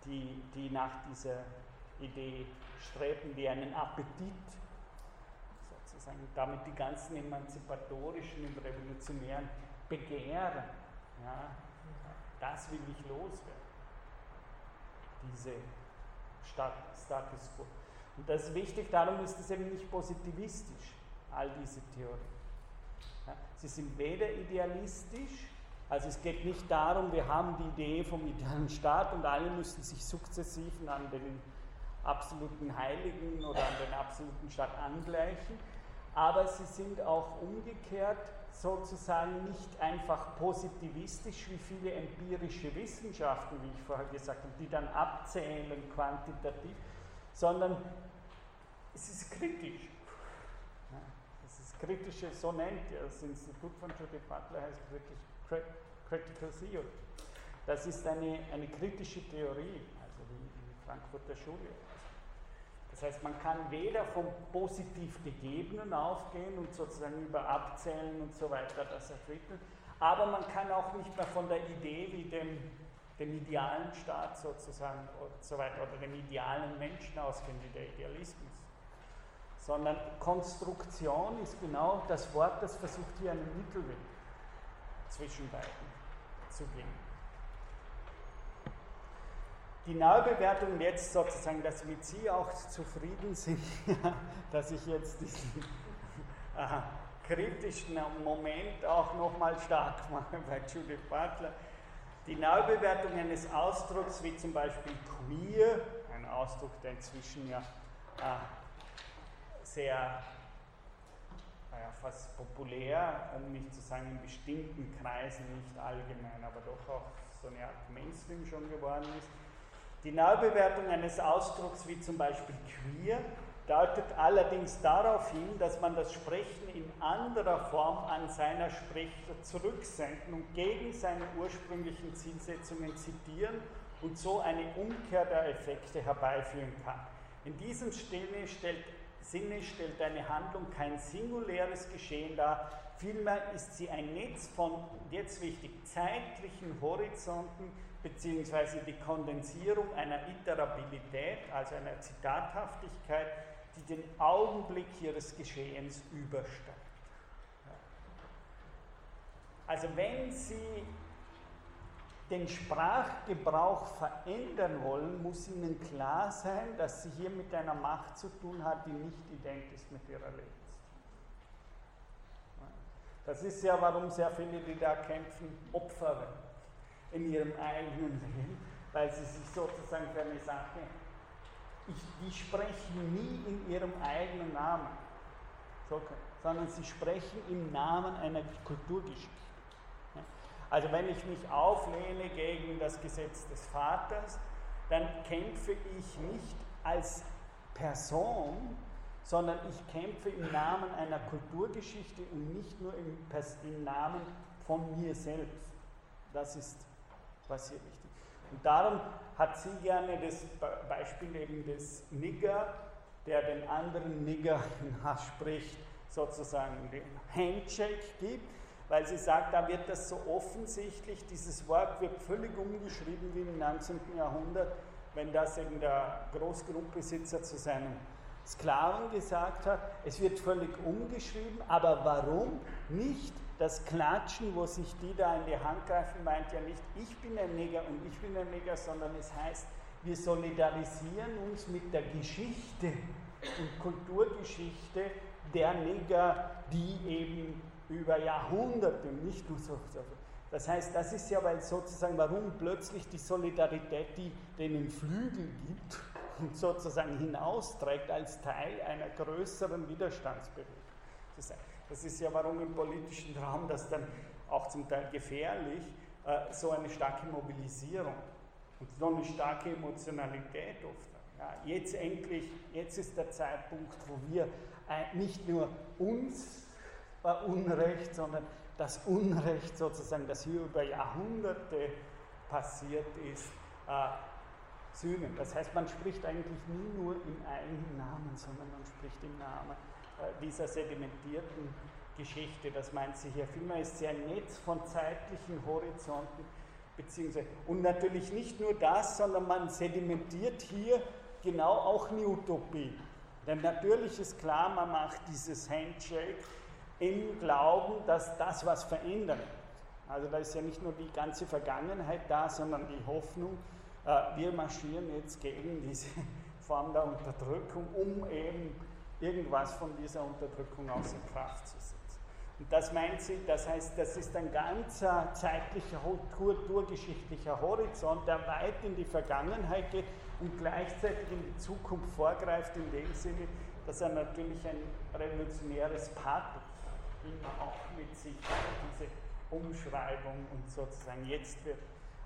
die nach dieser Idee streben, die einen Appetit sozusagen, damit die ganzen emanzipatorischen und revolutionären Begehren, ja, das will ich loswerden, diese Status quo. Und das ist wichtig, darum ist es eben nicht positivistisch, all diese Theorien. Ja, sie sind weder idealistisch, also es geht nicht darum, wir haben die Idee vom idealen Staat und alle müssen sich sukzessiv an den absoluten Heiligen oder an den absoluten Staat angleichen, aber sie sind auch umgekehrt sozusagen nicht einfach positivistisch wie viele empirische Wissenschaften, wie ich vorher gesagt habe, die dann abzählen und quantitativ, sondern es ist kritisch. Das ist kritische, so nennt ihr das Institut von Judith Butler, heißt Critical Theory. Das ist eine kritische Theorie, also wie Frankfurter Schule. Das heißt, man kann weder vom positiv Gegebenen aufgehen und sozusagen über Abzählen und so weiter das entwickeln, aber man kann auch nicht mehr von der Idee wie dem idealen Staat sozusagen und so weiter oder dem idealen Menschen ausgehen, wie der Idealismus. Sondern Konstruktion ist genau das Wort, das versucht, hier einen Mittelweg zwischen beiden zu gehen. Die Neubewertung jetzt sozusagen, dass mit Sie auch zufrieden sind, dass ich jetzt diesen kritischen Moment auch nochmal stark mache bei Judith Butler. Die Neubewertung eines Ausdrucks wie zum Beispiel queer, ein Ausdruck, der inzwischen ja sehr fast populär, um nicht zu sagen in bestimmten Kreisen, nicht allgemein, aber doch auch so eine Art Mainstream schon geworden ist. Die Neubewertung eines Ausdrucks wie zum Beispiel queer deutet allerdings darauf hin, dass man das Sprechen in anderer Form an seiner Sprecher zurücksenden und gegen seine ursprünglichen Zielsetzungen zitieren und so eine Umkehr der Effekte herbeiführen kann. In diesem Sinne stellt eine Handlung kein singuläres Geschehen dar, vielmehr ist sie ein Netz von, jetzt wichtig, zeitlichen Horizonten, beziehungsweise die Kondensierung einer Iterabilität, also einer Zitathaftigkeit, die den Augenblick ihres Geschehens übersteigt. Also wenn Sie den Sprachgebrauch verändern wollen, muss Ihnen klar sein, dass Sie hier mit einer Macht zu tun hat, die nicht ident ist mit ihrer Lebenswelt. Das ist ja, warum sehr viele, die da kämpfen, Opfer werden in ihrem eigenen Leben, weil sie sich sozusagen für eine Sache, die sprechen nie in ihrem eigenen Namen, sondern sie sprechen im Namen einer Kulturgeschichte. Also wenn ich mich auflehne gegen das Gesetz des Vaters, dann kämpfe ich nicht als Person, sondern ich kämpfe im Namen einer Kulturgeschichte und nicht nur im Namen von mir selbst. Das ist was hier wichtig. Und darum hat sie gerne das Beispiel eben des Nigger, der den anderen Nigger nachspricht, sozusagen den Handshake gibt, weil sie sagt, da wird das so offensichtlich, dieses Wort wird völlig umgeschrieben wie im 19. Jahrhundert, wenn das eben der Großgrundbesitzer zu seinem Sklaven gesagt hat, es wird völlig umgeschrieben, aber warum nicht? Das Klatschen, wo sich die da in die Hand greifen, meint ja nicht, ich bin ein Neger und ich bin ein Neger, sondern es heißt, wir solidarisieren uns mit der Geschichte und Kulturgeschichte der Neger, die eben über Jahrhunderte nicht nur so. Das heißt, das ist ja weil sozusagen, warum plötzlich die Solidarität, die denen Flügel gibt und sozusagen hinausträgt als Teil einer größeren Widerstandsbewegung. Das ist ja, warum im politischen Raum das dann auch zum Teil gefährlich, so eine starke Mobilisierung und so eine starke Emotionalität oft. Ja, jetzt endlich, jetzt ist der Zeitpunkt, wo wir nicht nur uns Unrecht, sondern das Unrecht sozusagen, das hier über Jahrhunderte passiert ist, sühnen. Das heißt, man spricht eigentlich nie nur im eigenen Namen, sondern man spricht im Namen dieser sedimentierten Geschichte, das meint sie hier. Vielmehr ist sie ein Netz von zeitlichen Horizonten, beziehungsweise, und natürlich nicht nur das, sondern man sedimentiert hier genau auch eine Utopie. Denn natürlich ist klar, man macht dieses Handshake im Glauben, dass das was verändert. Also da ist ja nicht nur die ganze Vergangenheit da, sondern die Hoffnung, wir marschieren jetzt gegen diese Form der Unterdrückung, um eben irgendwas von dieser Unterdrückung außer Kraft zu setzen. Und das meint sie, das heißt, das ist ein ganzer zeitlicher, kulturgeschichtlicher Horizont, der weit in die Vergangenheit geht und gleichzeitig in die Zukunft vorgreift, in dem Sinne, dass er natürlich ein revolutionäres Pathos immer auch mit sich diese Umschreibung und sozusagen jetzt wird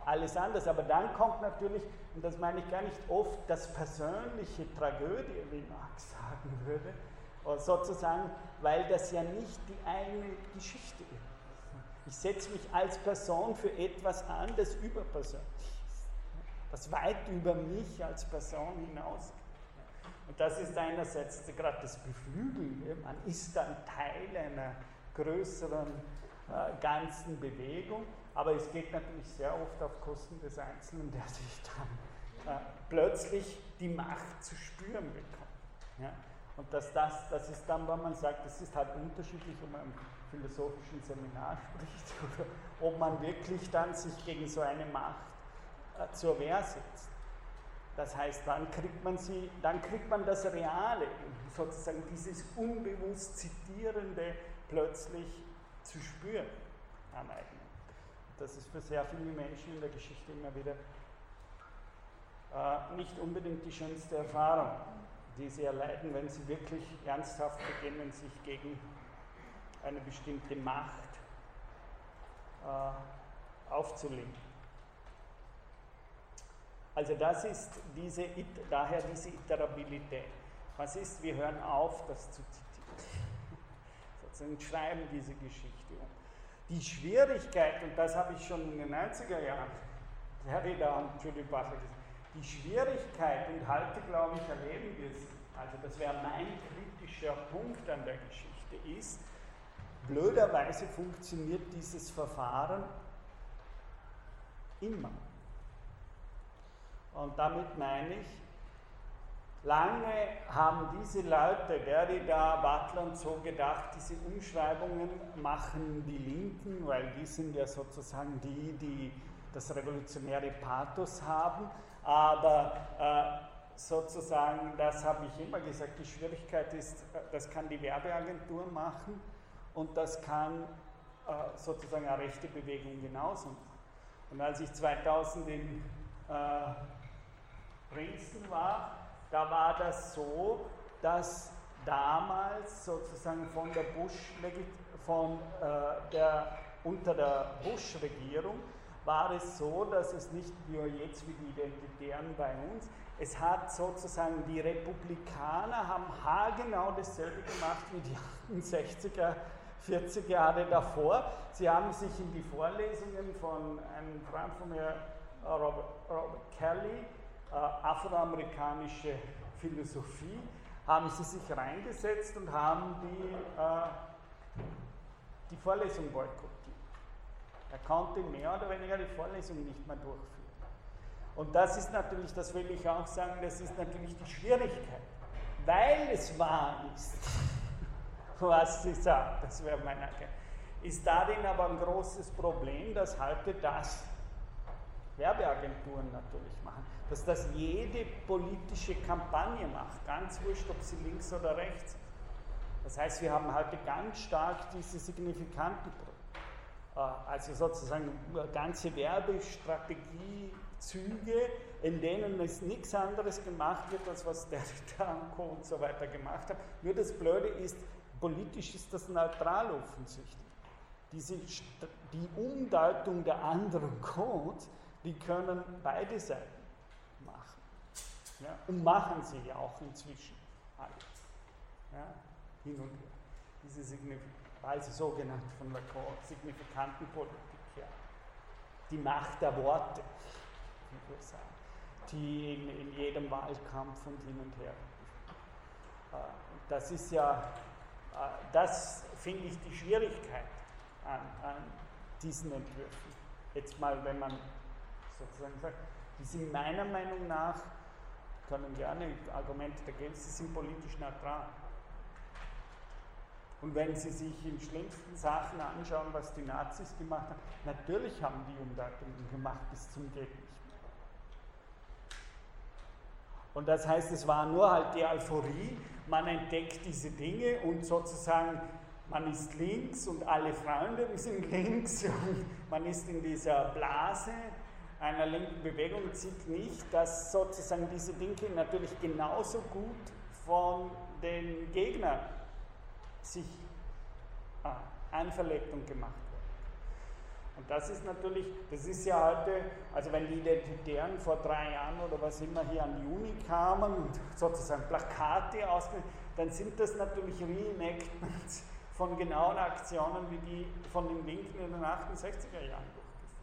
alles anders. Aber dann kommt natürlich, und das meine ich gar nicht oft, das persönliche Tragödie, wie Marx sagen würde, sozusagen, weil das ja nicht die eine Geschichte ist. Ich setze mich als Person für etwas an, das überpersönlich ist, das weit über mich als Person hinausgeht. Und das ist einerseits gerade das Beflügeln, man ist dann Teil einer größeren ganzen Bewegung, aber es geht natürlich sehr oft auf Kosten des Einzelnen, der sich dann plötzlich die Macht zu spüren bekommt. Ja? Und das ist dann, wenn man sagt, das ist halt unterschiedlich, ob man im philosophischen Seminar spricht oder ob man wirklich dann sich gegen so eine Macht zur Wehr setzt. Das heißt, dann kriegt man das Reale, sozusagen dieses unbewusst Zitierende plötzlich zu spüren am eigenen. Das ist für sehr viele Menschen in der Geschichte immer wieder nicht unbedingt die schönste Erfahrung, die sie erleiden, wenn sie wirklich ernsthaft beginnen, sich gegen eine bestimmte Macht aufzulegen. Also das ist daher diese Iterabilität. Was ist, wir hören auf, das zu zitieren. Sozusagen schreiben diese Geschichte um. Die Schwierigkeit, und das habe ich schon in den 90er Jahren, Derrida und Judith Butler gesagt, die Schwierigkeit, und heute, glaube ich, erleben wir es, also das wäre mein kritischer Punkt an der Geschichte, ist, blöderweise funktioniert dieses Verfahren immer. Und damit meine ich, lange haben diese Leute, Derrida, Butler und so, gedacht, diese Umschreibungen machen die Linken, weil die sind ja sozusagen die, die das revolutionäre Pathos haben. Aber sozusagen, das habe ich immer gesagt, die Schwierigkeit ist, das kann die Werbeagentur machen und das kann sozusagen eine rechte Bewegung genauso. Und als ich 2000 in Dresden war, da war das so, dass damals sozusagen unter der Bush-Regierung war es so, dass es nicht nur jetzt wie die Identitären bei uns, es hat sozusagen, die Republikaner haben haargenau dasselbe gemacht wie die 68er, 40 Jahre davor. Sie haben sich in die Vorlesungen von einem Freund von mir, Robert Kelly, afroamerikanische Philosophie, haben sie sich reingesetzt und haben die Vorlesung boykottiert. Er konnte mehr oder weniger die Vorlesung nicht mehr durchführen. Und das ist natürlich, das will ich auch sagen, das ist natürlich die Schwierigkeit, weil es wahr ist, was sie sagt, das wäre mein Erkenntnis, ist darin aber ein großes Problem, dass heute das Werbeagenturen natürlich machen, dass das jede politische Kampagne macht, ganz wurscht, ob sie links oder rechts ist. Das heißt, wir haben heute ganz stark diese signifikanten, also sozusagen ganze Werbestrategiezüge, in denen es nichts anderes gemacht wird, als was Derrida und Co. und so weiter gemacht haben. Nur das Blöde ist, politisch ist das neutral offensichtlich. Die Umdeutung der anderen Codes, die können beide Seiten machen. Ja, und machen sie ja auch inzwischen alles. Ja, hin und her. Diese sogenannte von Lacan signifikanten Politik, ja. Die Macht der Worte, wie wir sagen, die in jedem Wahlkampf und hin und her. Das ist ja, das finde ich die Schwierigkeit an diesen Entwürfen. Jetzt mal, wenn man sozusagen sagt, die sind meiner Meinung nach, können gerne Argumente dagegen, sie sind politisch neutral. Und wenn Sie sich in schlimmsten Sachen anschauen, was die Nazis gemacht haben, natürlich haben die Umdeutungen gemacht bis zum Geht nicht mehr. Und das heißt, es war nur halt die Euphorie, man entdeckt diese Dinge und sozusagen, man ist links und alle Freunde sind links und man ist in dieser Blase einer linken Bewegung sieht nicht, dass sozusagen diese Linke natürlich genauso gut von den Gegnern sich Anverletzung gemacht wird. Und das ist natürlich, das ist ja heute, also wenn die Identitären vor 3 Jahren oder was immer hier an die Uni kamen und sozusagen Plakate ausgehen, dann sind das natürlich Reenactments von genauen Aktionen, wie die von den Linken in den 68er Jahren durchgeführt.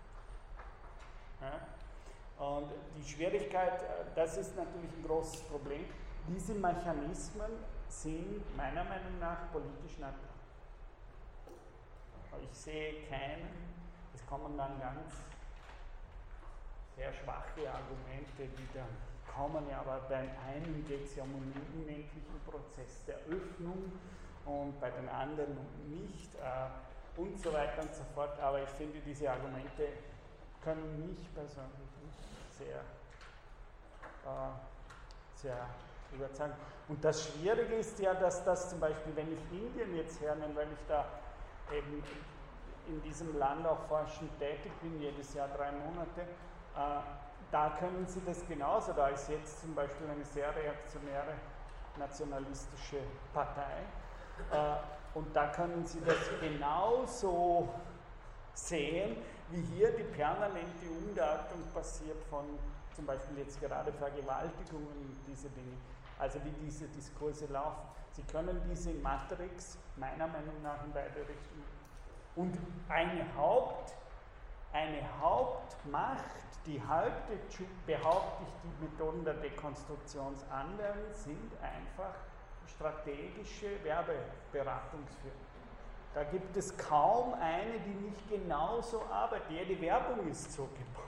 Ja? Und die Schwierigkeit, das ist natürlich ein großes Problem. Diese Mechanismen sind meiner Meinung nach politisch nackig. Ich sehe keinen, es kommen dann ganz sehr schwache Argumente, die dann kommen, ja, aber beim einen geht es ja um einen unendlichen Prozess der Öffnung und bei den anderen nicht und so weiter und so fort. Aber ich finde, diese Argumente können mich persönlich nicht sehr, sehr überzeugen. Und das Schwierige ist ja, dass das zum Beispiel, wenn ich Indien jetzt hernehme, weil ich da eben in diesem Land auch forschend tätig bin, jedes Jahr 3 Monate, da können Sie das genauso. Da ist jetzt zum Beispiel eine sehr reaktionäre nationalistische Partei und da können Sie das genauso sehen, wie hier die permanente Umdeutung passiert von zum Beispiel jetzt gerade Vergewaltigungen und diese Dinge, also wie diese Diskurse laufen. Sie können diese Matrix meiner Meinung nach in beide Richtungen. Und eine Hauptmacht, die heute, behaupte ich, die Methoden der Dekonstruktion anwenden, sind einfach strategische Werbeberatungsfirmen. Da gibt es kaum eine, die nicht genauso arbeitet. Jede Werbung ist so gebaut.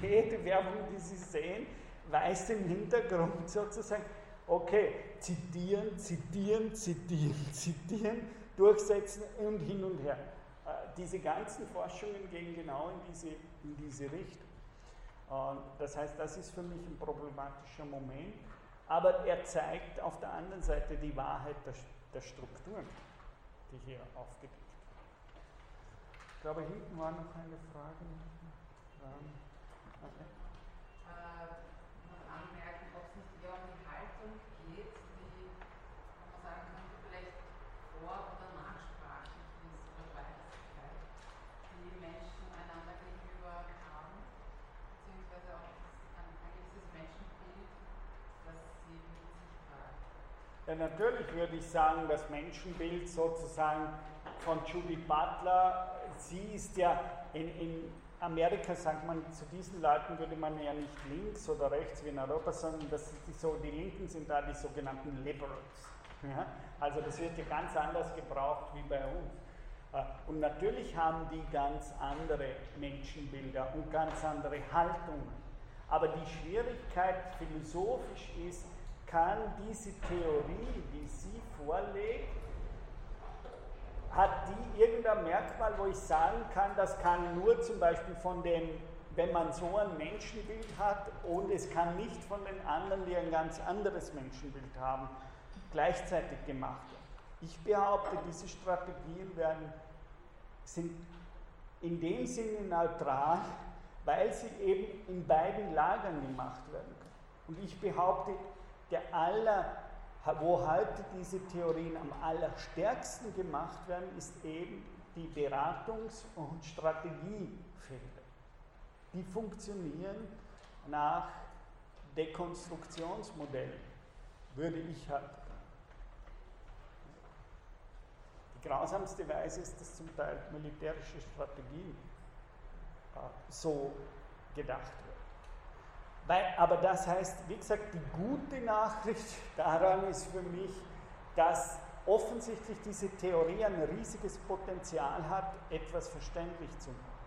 Jede Werbung, die Sie sehen, weiß im Hintergrund sozusagen, okay, zitieren, zitieren, zitieren, zitieren, durchsetzen und hin und her. Diese ganzen Forschungen gehen genau in diese Richtung. Das heißt, das ist für mich ein problematischer Moment, aber er zeigt auf der anderen Seite die Wahrheit der Strukturen, die hier aufgedeckt wird. Ich glaube, hinten war noch eine Frage. Okay. Anmerken, ob es nicht eher um die Haltung geht, die, wenn man sagen könnte, vielleicht vor- oder nachsprachlich ist oder Weisigkeit, die Menschen einander gegenüber haben, beziehungsweise auch ein gewisses Menschenbild, das sie mit sich tragen. Ja, natürlich würde ich sagen, das Menschenbild sozusagen von Judith Butler, sie ist ja in Amerika sagt man, zu diesen Leuten würde man ja nicht links oder rechts wie in Europa, sondern das ist die Linken sind da die sogenannten Liberals. Ja? Also das wird ja ganz anders gebraucht wie bei uns. Und natürlich haben die ganz andere Menschenbilder und ganz andere Haltungen. Aber die Schwierigkeit philosophisch ist, kann diese Theorie, die sie vorlegt, hat die irgendein Merkmal, wo ich sagen kann, das kann nur zum Beispiel von dem, wenn man so ein Menschenbild hat und es kann nicht von den anderen, die ein ganz anderes Menschenbild haben, gleichzeitig gemacht werden. Ich behaupte, diese Strategien sind in dem Sinne neutral, weil sie eben in beiden Lagern gemacht werden können. Und ich behaupte, wo heute diese Theorien am allerstärksten gemacht werden, ist eben die Beratungs- und Strategiefelder. Die funktionieren nach Dekonstruktionsmodellen, würde ich halt sagen. Die grausamste Weise ist, dass zum Teil militärische Strategien so gedacht werden. Aber das heißt, wie gesagt, die gute Nachricht daran ist für mich, dass offensichtlich diese Theorie ein riesiges Potenzial hat, etwas verständlich zu machen.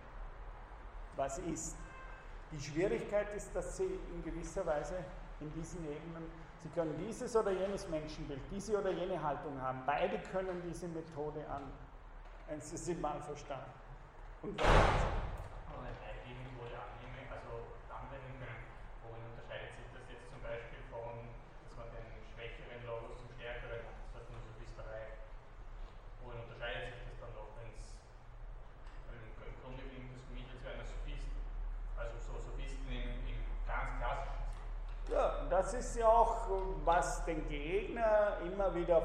Was ist? Die Schwierigkeit ist, dass sie in gewisser Weise in diesen Ebenen, sie können dieses oder jenes Menschenbild, diese oder jene Haltung haben. Beide können diese Methode an. Sie sind mal verstanden. Und unterscheidet sich das dann doch, wenn es im Grunde klingt das für mich jetzt wie einer Sophist, das ist ja auch, was den Gegner immer wieder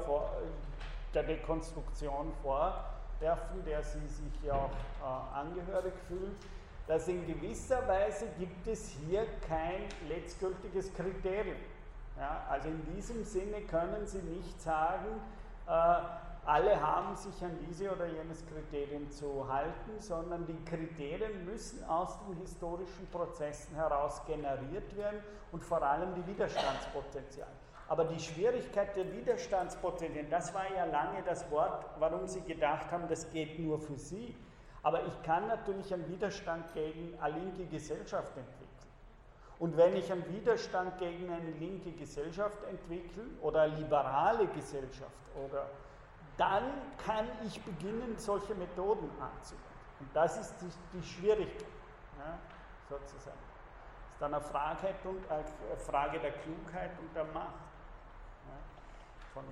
der Dekonstruktion vorwerfen, der sie sich ja auch angehörig fühlt, dass in gewisser Weise gibt es hier kein letztgültiges Kriterium. Ja, also in diesem Sinne können Sie nicht sagen, alle haben sich an diese oder jenes Kriterium zu halten, sondern die Kriterien müssen aus den historischen Prozessen heraus generiert werden und vor allem die Widerstandspotenziale. Aber die Schwierigkeit der Widerstandspotenziale, das war ja lange das Wort, warum Sie gedacht haben, das geht nur für Sie. Aber ich kann natürlich einen Widerstand gegen eine linke Gesellschaft entwickeln. Und wenn ich einen Widerstand gegen eine linke Gesellschaft entwickle oder eine liberale Gesellschaft, oder dann kann ich beginnen, solche Methoden anzuwenden. Und das ist die Schwierigkeit, ja, sozusagen. Das ist dann eine Frage der Klugheit und der Macht. Ja, von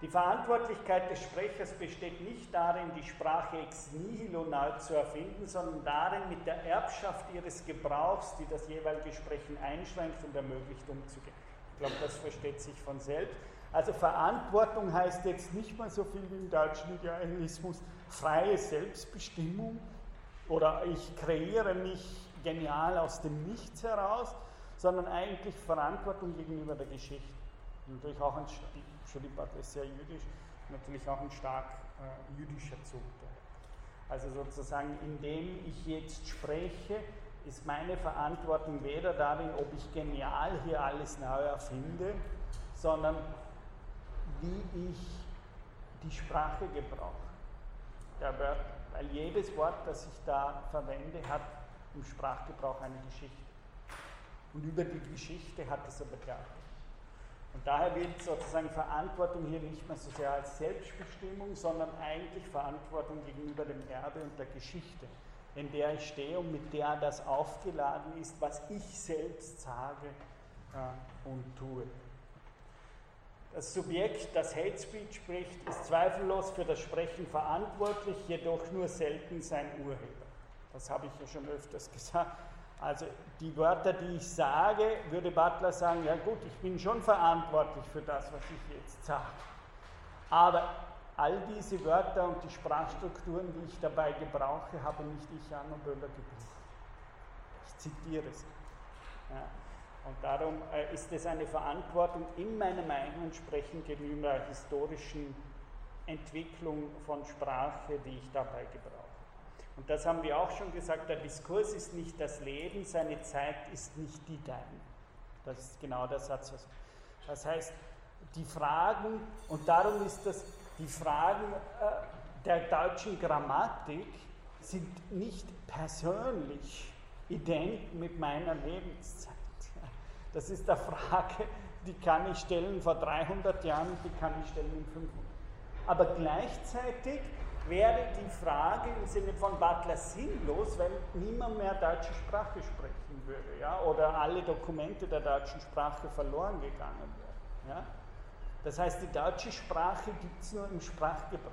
die Verantwortlichkeit des Sprechers besteht nicht darin, die Sprache ex nihilo neu zu erfinden, sondern darin, mit der Erbschaft ihres Gebrauchs, die das jeweilige Sprechen einschränkt und ermöglicht, umzugehen. Ich glaube, das versteht sich von selbst. Also Verantwortung heißt jetzt nicht mal so viel wie im deutschen Idealismus freie Selbstbestimmung oder ich kreiere mich genial aus dem Nichts heraus, sondern eigentlich Verantwortung gegenüber der Geschichte. Natürlich auch ein Judith Butler ist sehr jüdisch, natürlich auch ein stark jüdischer Zug. Also sozusagen, indem ich jetzt spreche, ist meine Verantwortung weder darin, ob ich genial hier alles neu erfinde, sondern wie ich die Sprache gebrauche. Weil jedes Wort, das ich da verwende, hat im Sprachgebrauch eine Geschichte. Und über die Geschichte hat es aber klar. Und daher wird sozusagen Verantwortung hier nicht mehr so sehr als Selbstbestimmung, sondern eigentlich Verantwortung gegenüber dem Erbe und der Geschichte, in der ich stehe und mit der das aufgeladen ist, was ich selbst sage und tue. Das Subjekt, das Hate Speech spricht, ist zweifellos für das Sprechen verantwortlich, jedoch nur selten sein Urheber. Das habe ich ja schon öfters gesagt. Also die Wörter, die ich sage, würde Butler sagen, ja gut, ich bin schon verantwortlich für das, was ich jetzt sage. Aber all diese Wörter und die Sprachstrukturen, die ich dabei gebrauche, habe nicht ich, Arno Böhler, gebraucht. Ich zitiere sie. Ja. Und darum ist es eine Verantwortung in meinem eigenen Sprechen gegenüber der historischen Entwicklung von Sprache, die ich dabei gebrauche. Und das haben wir auch schon gesagt, der Diskurs ist nicht das Leben, seine Zeit ist nicht die deine. Das ist genau der Satz. Das heißt, die Fragen, und darum ist das, die Fragen der deutschen Grammatik sind nicht persönlich ident mit meiner Lebenszeit. Das ist eine Frage, die kann ich stellen vor 300 Jahren, die kann ich stellen in 500. Aber gleichzeitig wäre die Frage im Sinne von Butler sinnlos, wenn niemand mehr deutsche Sprache sprechen würde, ja? Oder alle Dokumente der deutschen Sprache verloren gegangen wären. Ja? Das heißt, die deutsche Sprache gibt es nur im Sprachgebrauch,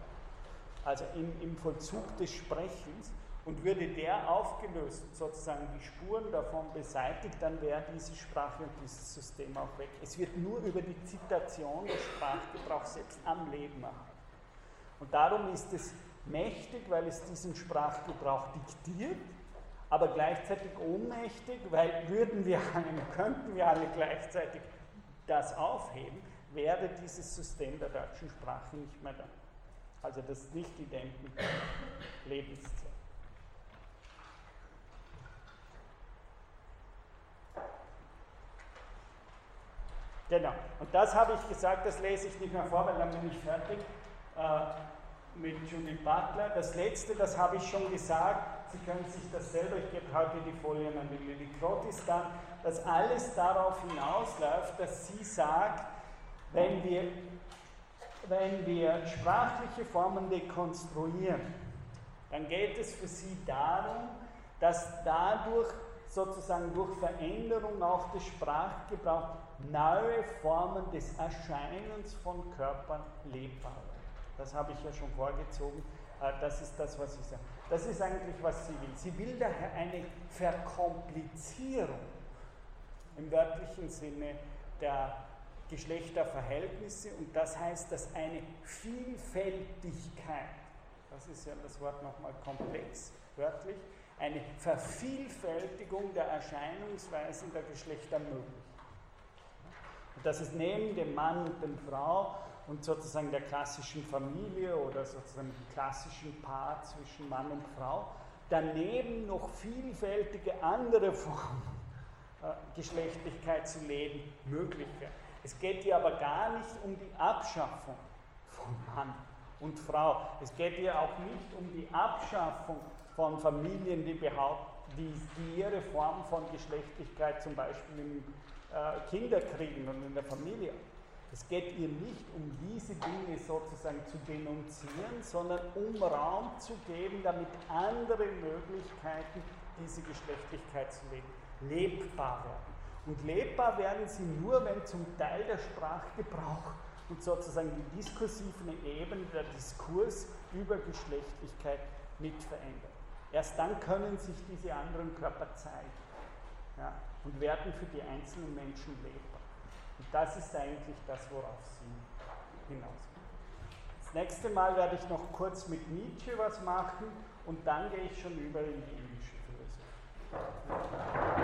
also im Vollzug des Sprechens. Und würde der aufgelöst, sozusagen die Spuren davon beseitigt, dann wäre diese Sprache und dieses System auch weg. Es wird nur über die Zitation des Sprachgebrauchs selbst am Leben erhalten. Und darum ist es mächtig, weil es diesen Sprachgebrauch diktiert, aber gleichzeitig ohnmächtig, weil könnten wir alle gleichzeitig das aufheben, wäre dieses System der deutschen Sprache nicht mehr da. Also das ist nicht ident mit der Lebenszeit. Genau, und das habe ich gesagt, das lese ich nicht mehr vor, weil dann bin ich fertig mit Judith Butler. Das letzte, das habe ich schon gesagt, Sie können sich das selber, ich gebe heute die Folien an die Lili Krotis dann, dass alles darauf hinausläuft, dass sie sagt, wenn wir sprachliche Formen dekonstruieren, dann geht es für sie darum, dass dadurch sozusagen durch Veränderung auch des Sprachgebrauchs neue Formen des Erscheinens von Körpern lebbar werden. Das habe ich ja schon vorgezogen. Das ist das, was ich sage. Das ist eigentlich, was sie will. Sie will daher eine Verkomplizierung im wörtlichen Sinne der Geschlechterverhältnisse, und das heißt, dass eine Vielfältigkeit, das ist ja das Wort nochmal komplex, wörtlich, eine Vervielfältigung der Erscheinungsweisen der Geschlechter möglich. Und das ist neben dem Mann und der Frau und sozusagen der klassischen Familie oder sozusagen dem klassischen Paar zwischen Mann und Frau daneben noch vielfältige andere Formen Geschlechtlichkeit zu leben möglich wäre. Es geht hier aber gar nicht um die Abschaffung von Mann und Frau. Es geht hier auch nicht um die Abschaffung von Familien, die ihre Form von Geschlechtlichkeit zum Beispiel in Kinderkriegen und in der Familie. Es geht ihr nicht um diese Dinge sozusagen zu denunzieren, sondern um Raum zu geben, damit andere Möglichkeiten, diese Geschlechtlichkeit zu leben, lebbar werden. Und lebbar werden sie nur, wenn zum Teil der Sprachgebrauch und sozusagen die diskursive Ebene, der Diskurs über Geschlechtlichkeit mit verändert. Erst dann können sich diese anderen Körper zeigen, ja, und werden für die einzelnen Menschen lebbar. Und das ist eigentlich das, worauf sie hinausgehen. Das nächste Mal werde ich noch kurz mit Nietzsche was machen und dann gehe ich schon über in die jüdische Philosophie.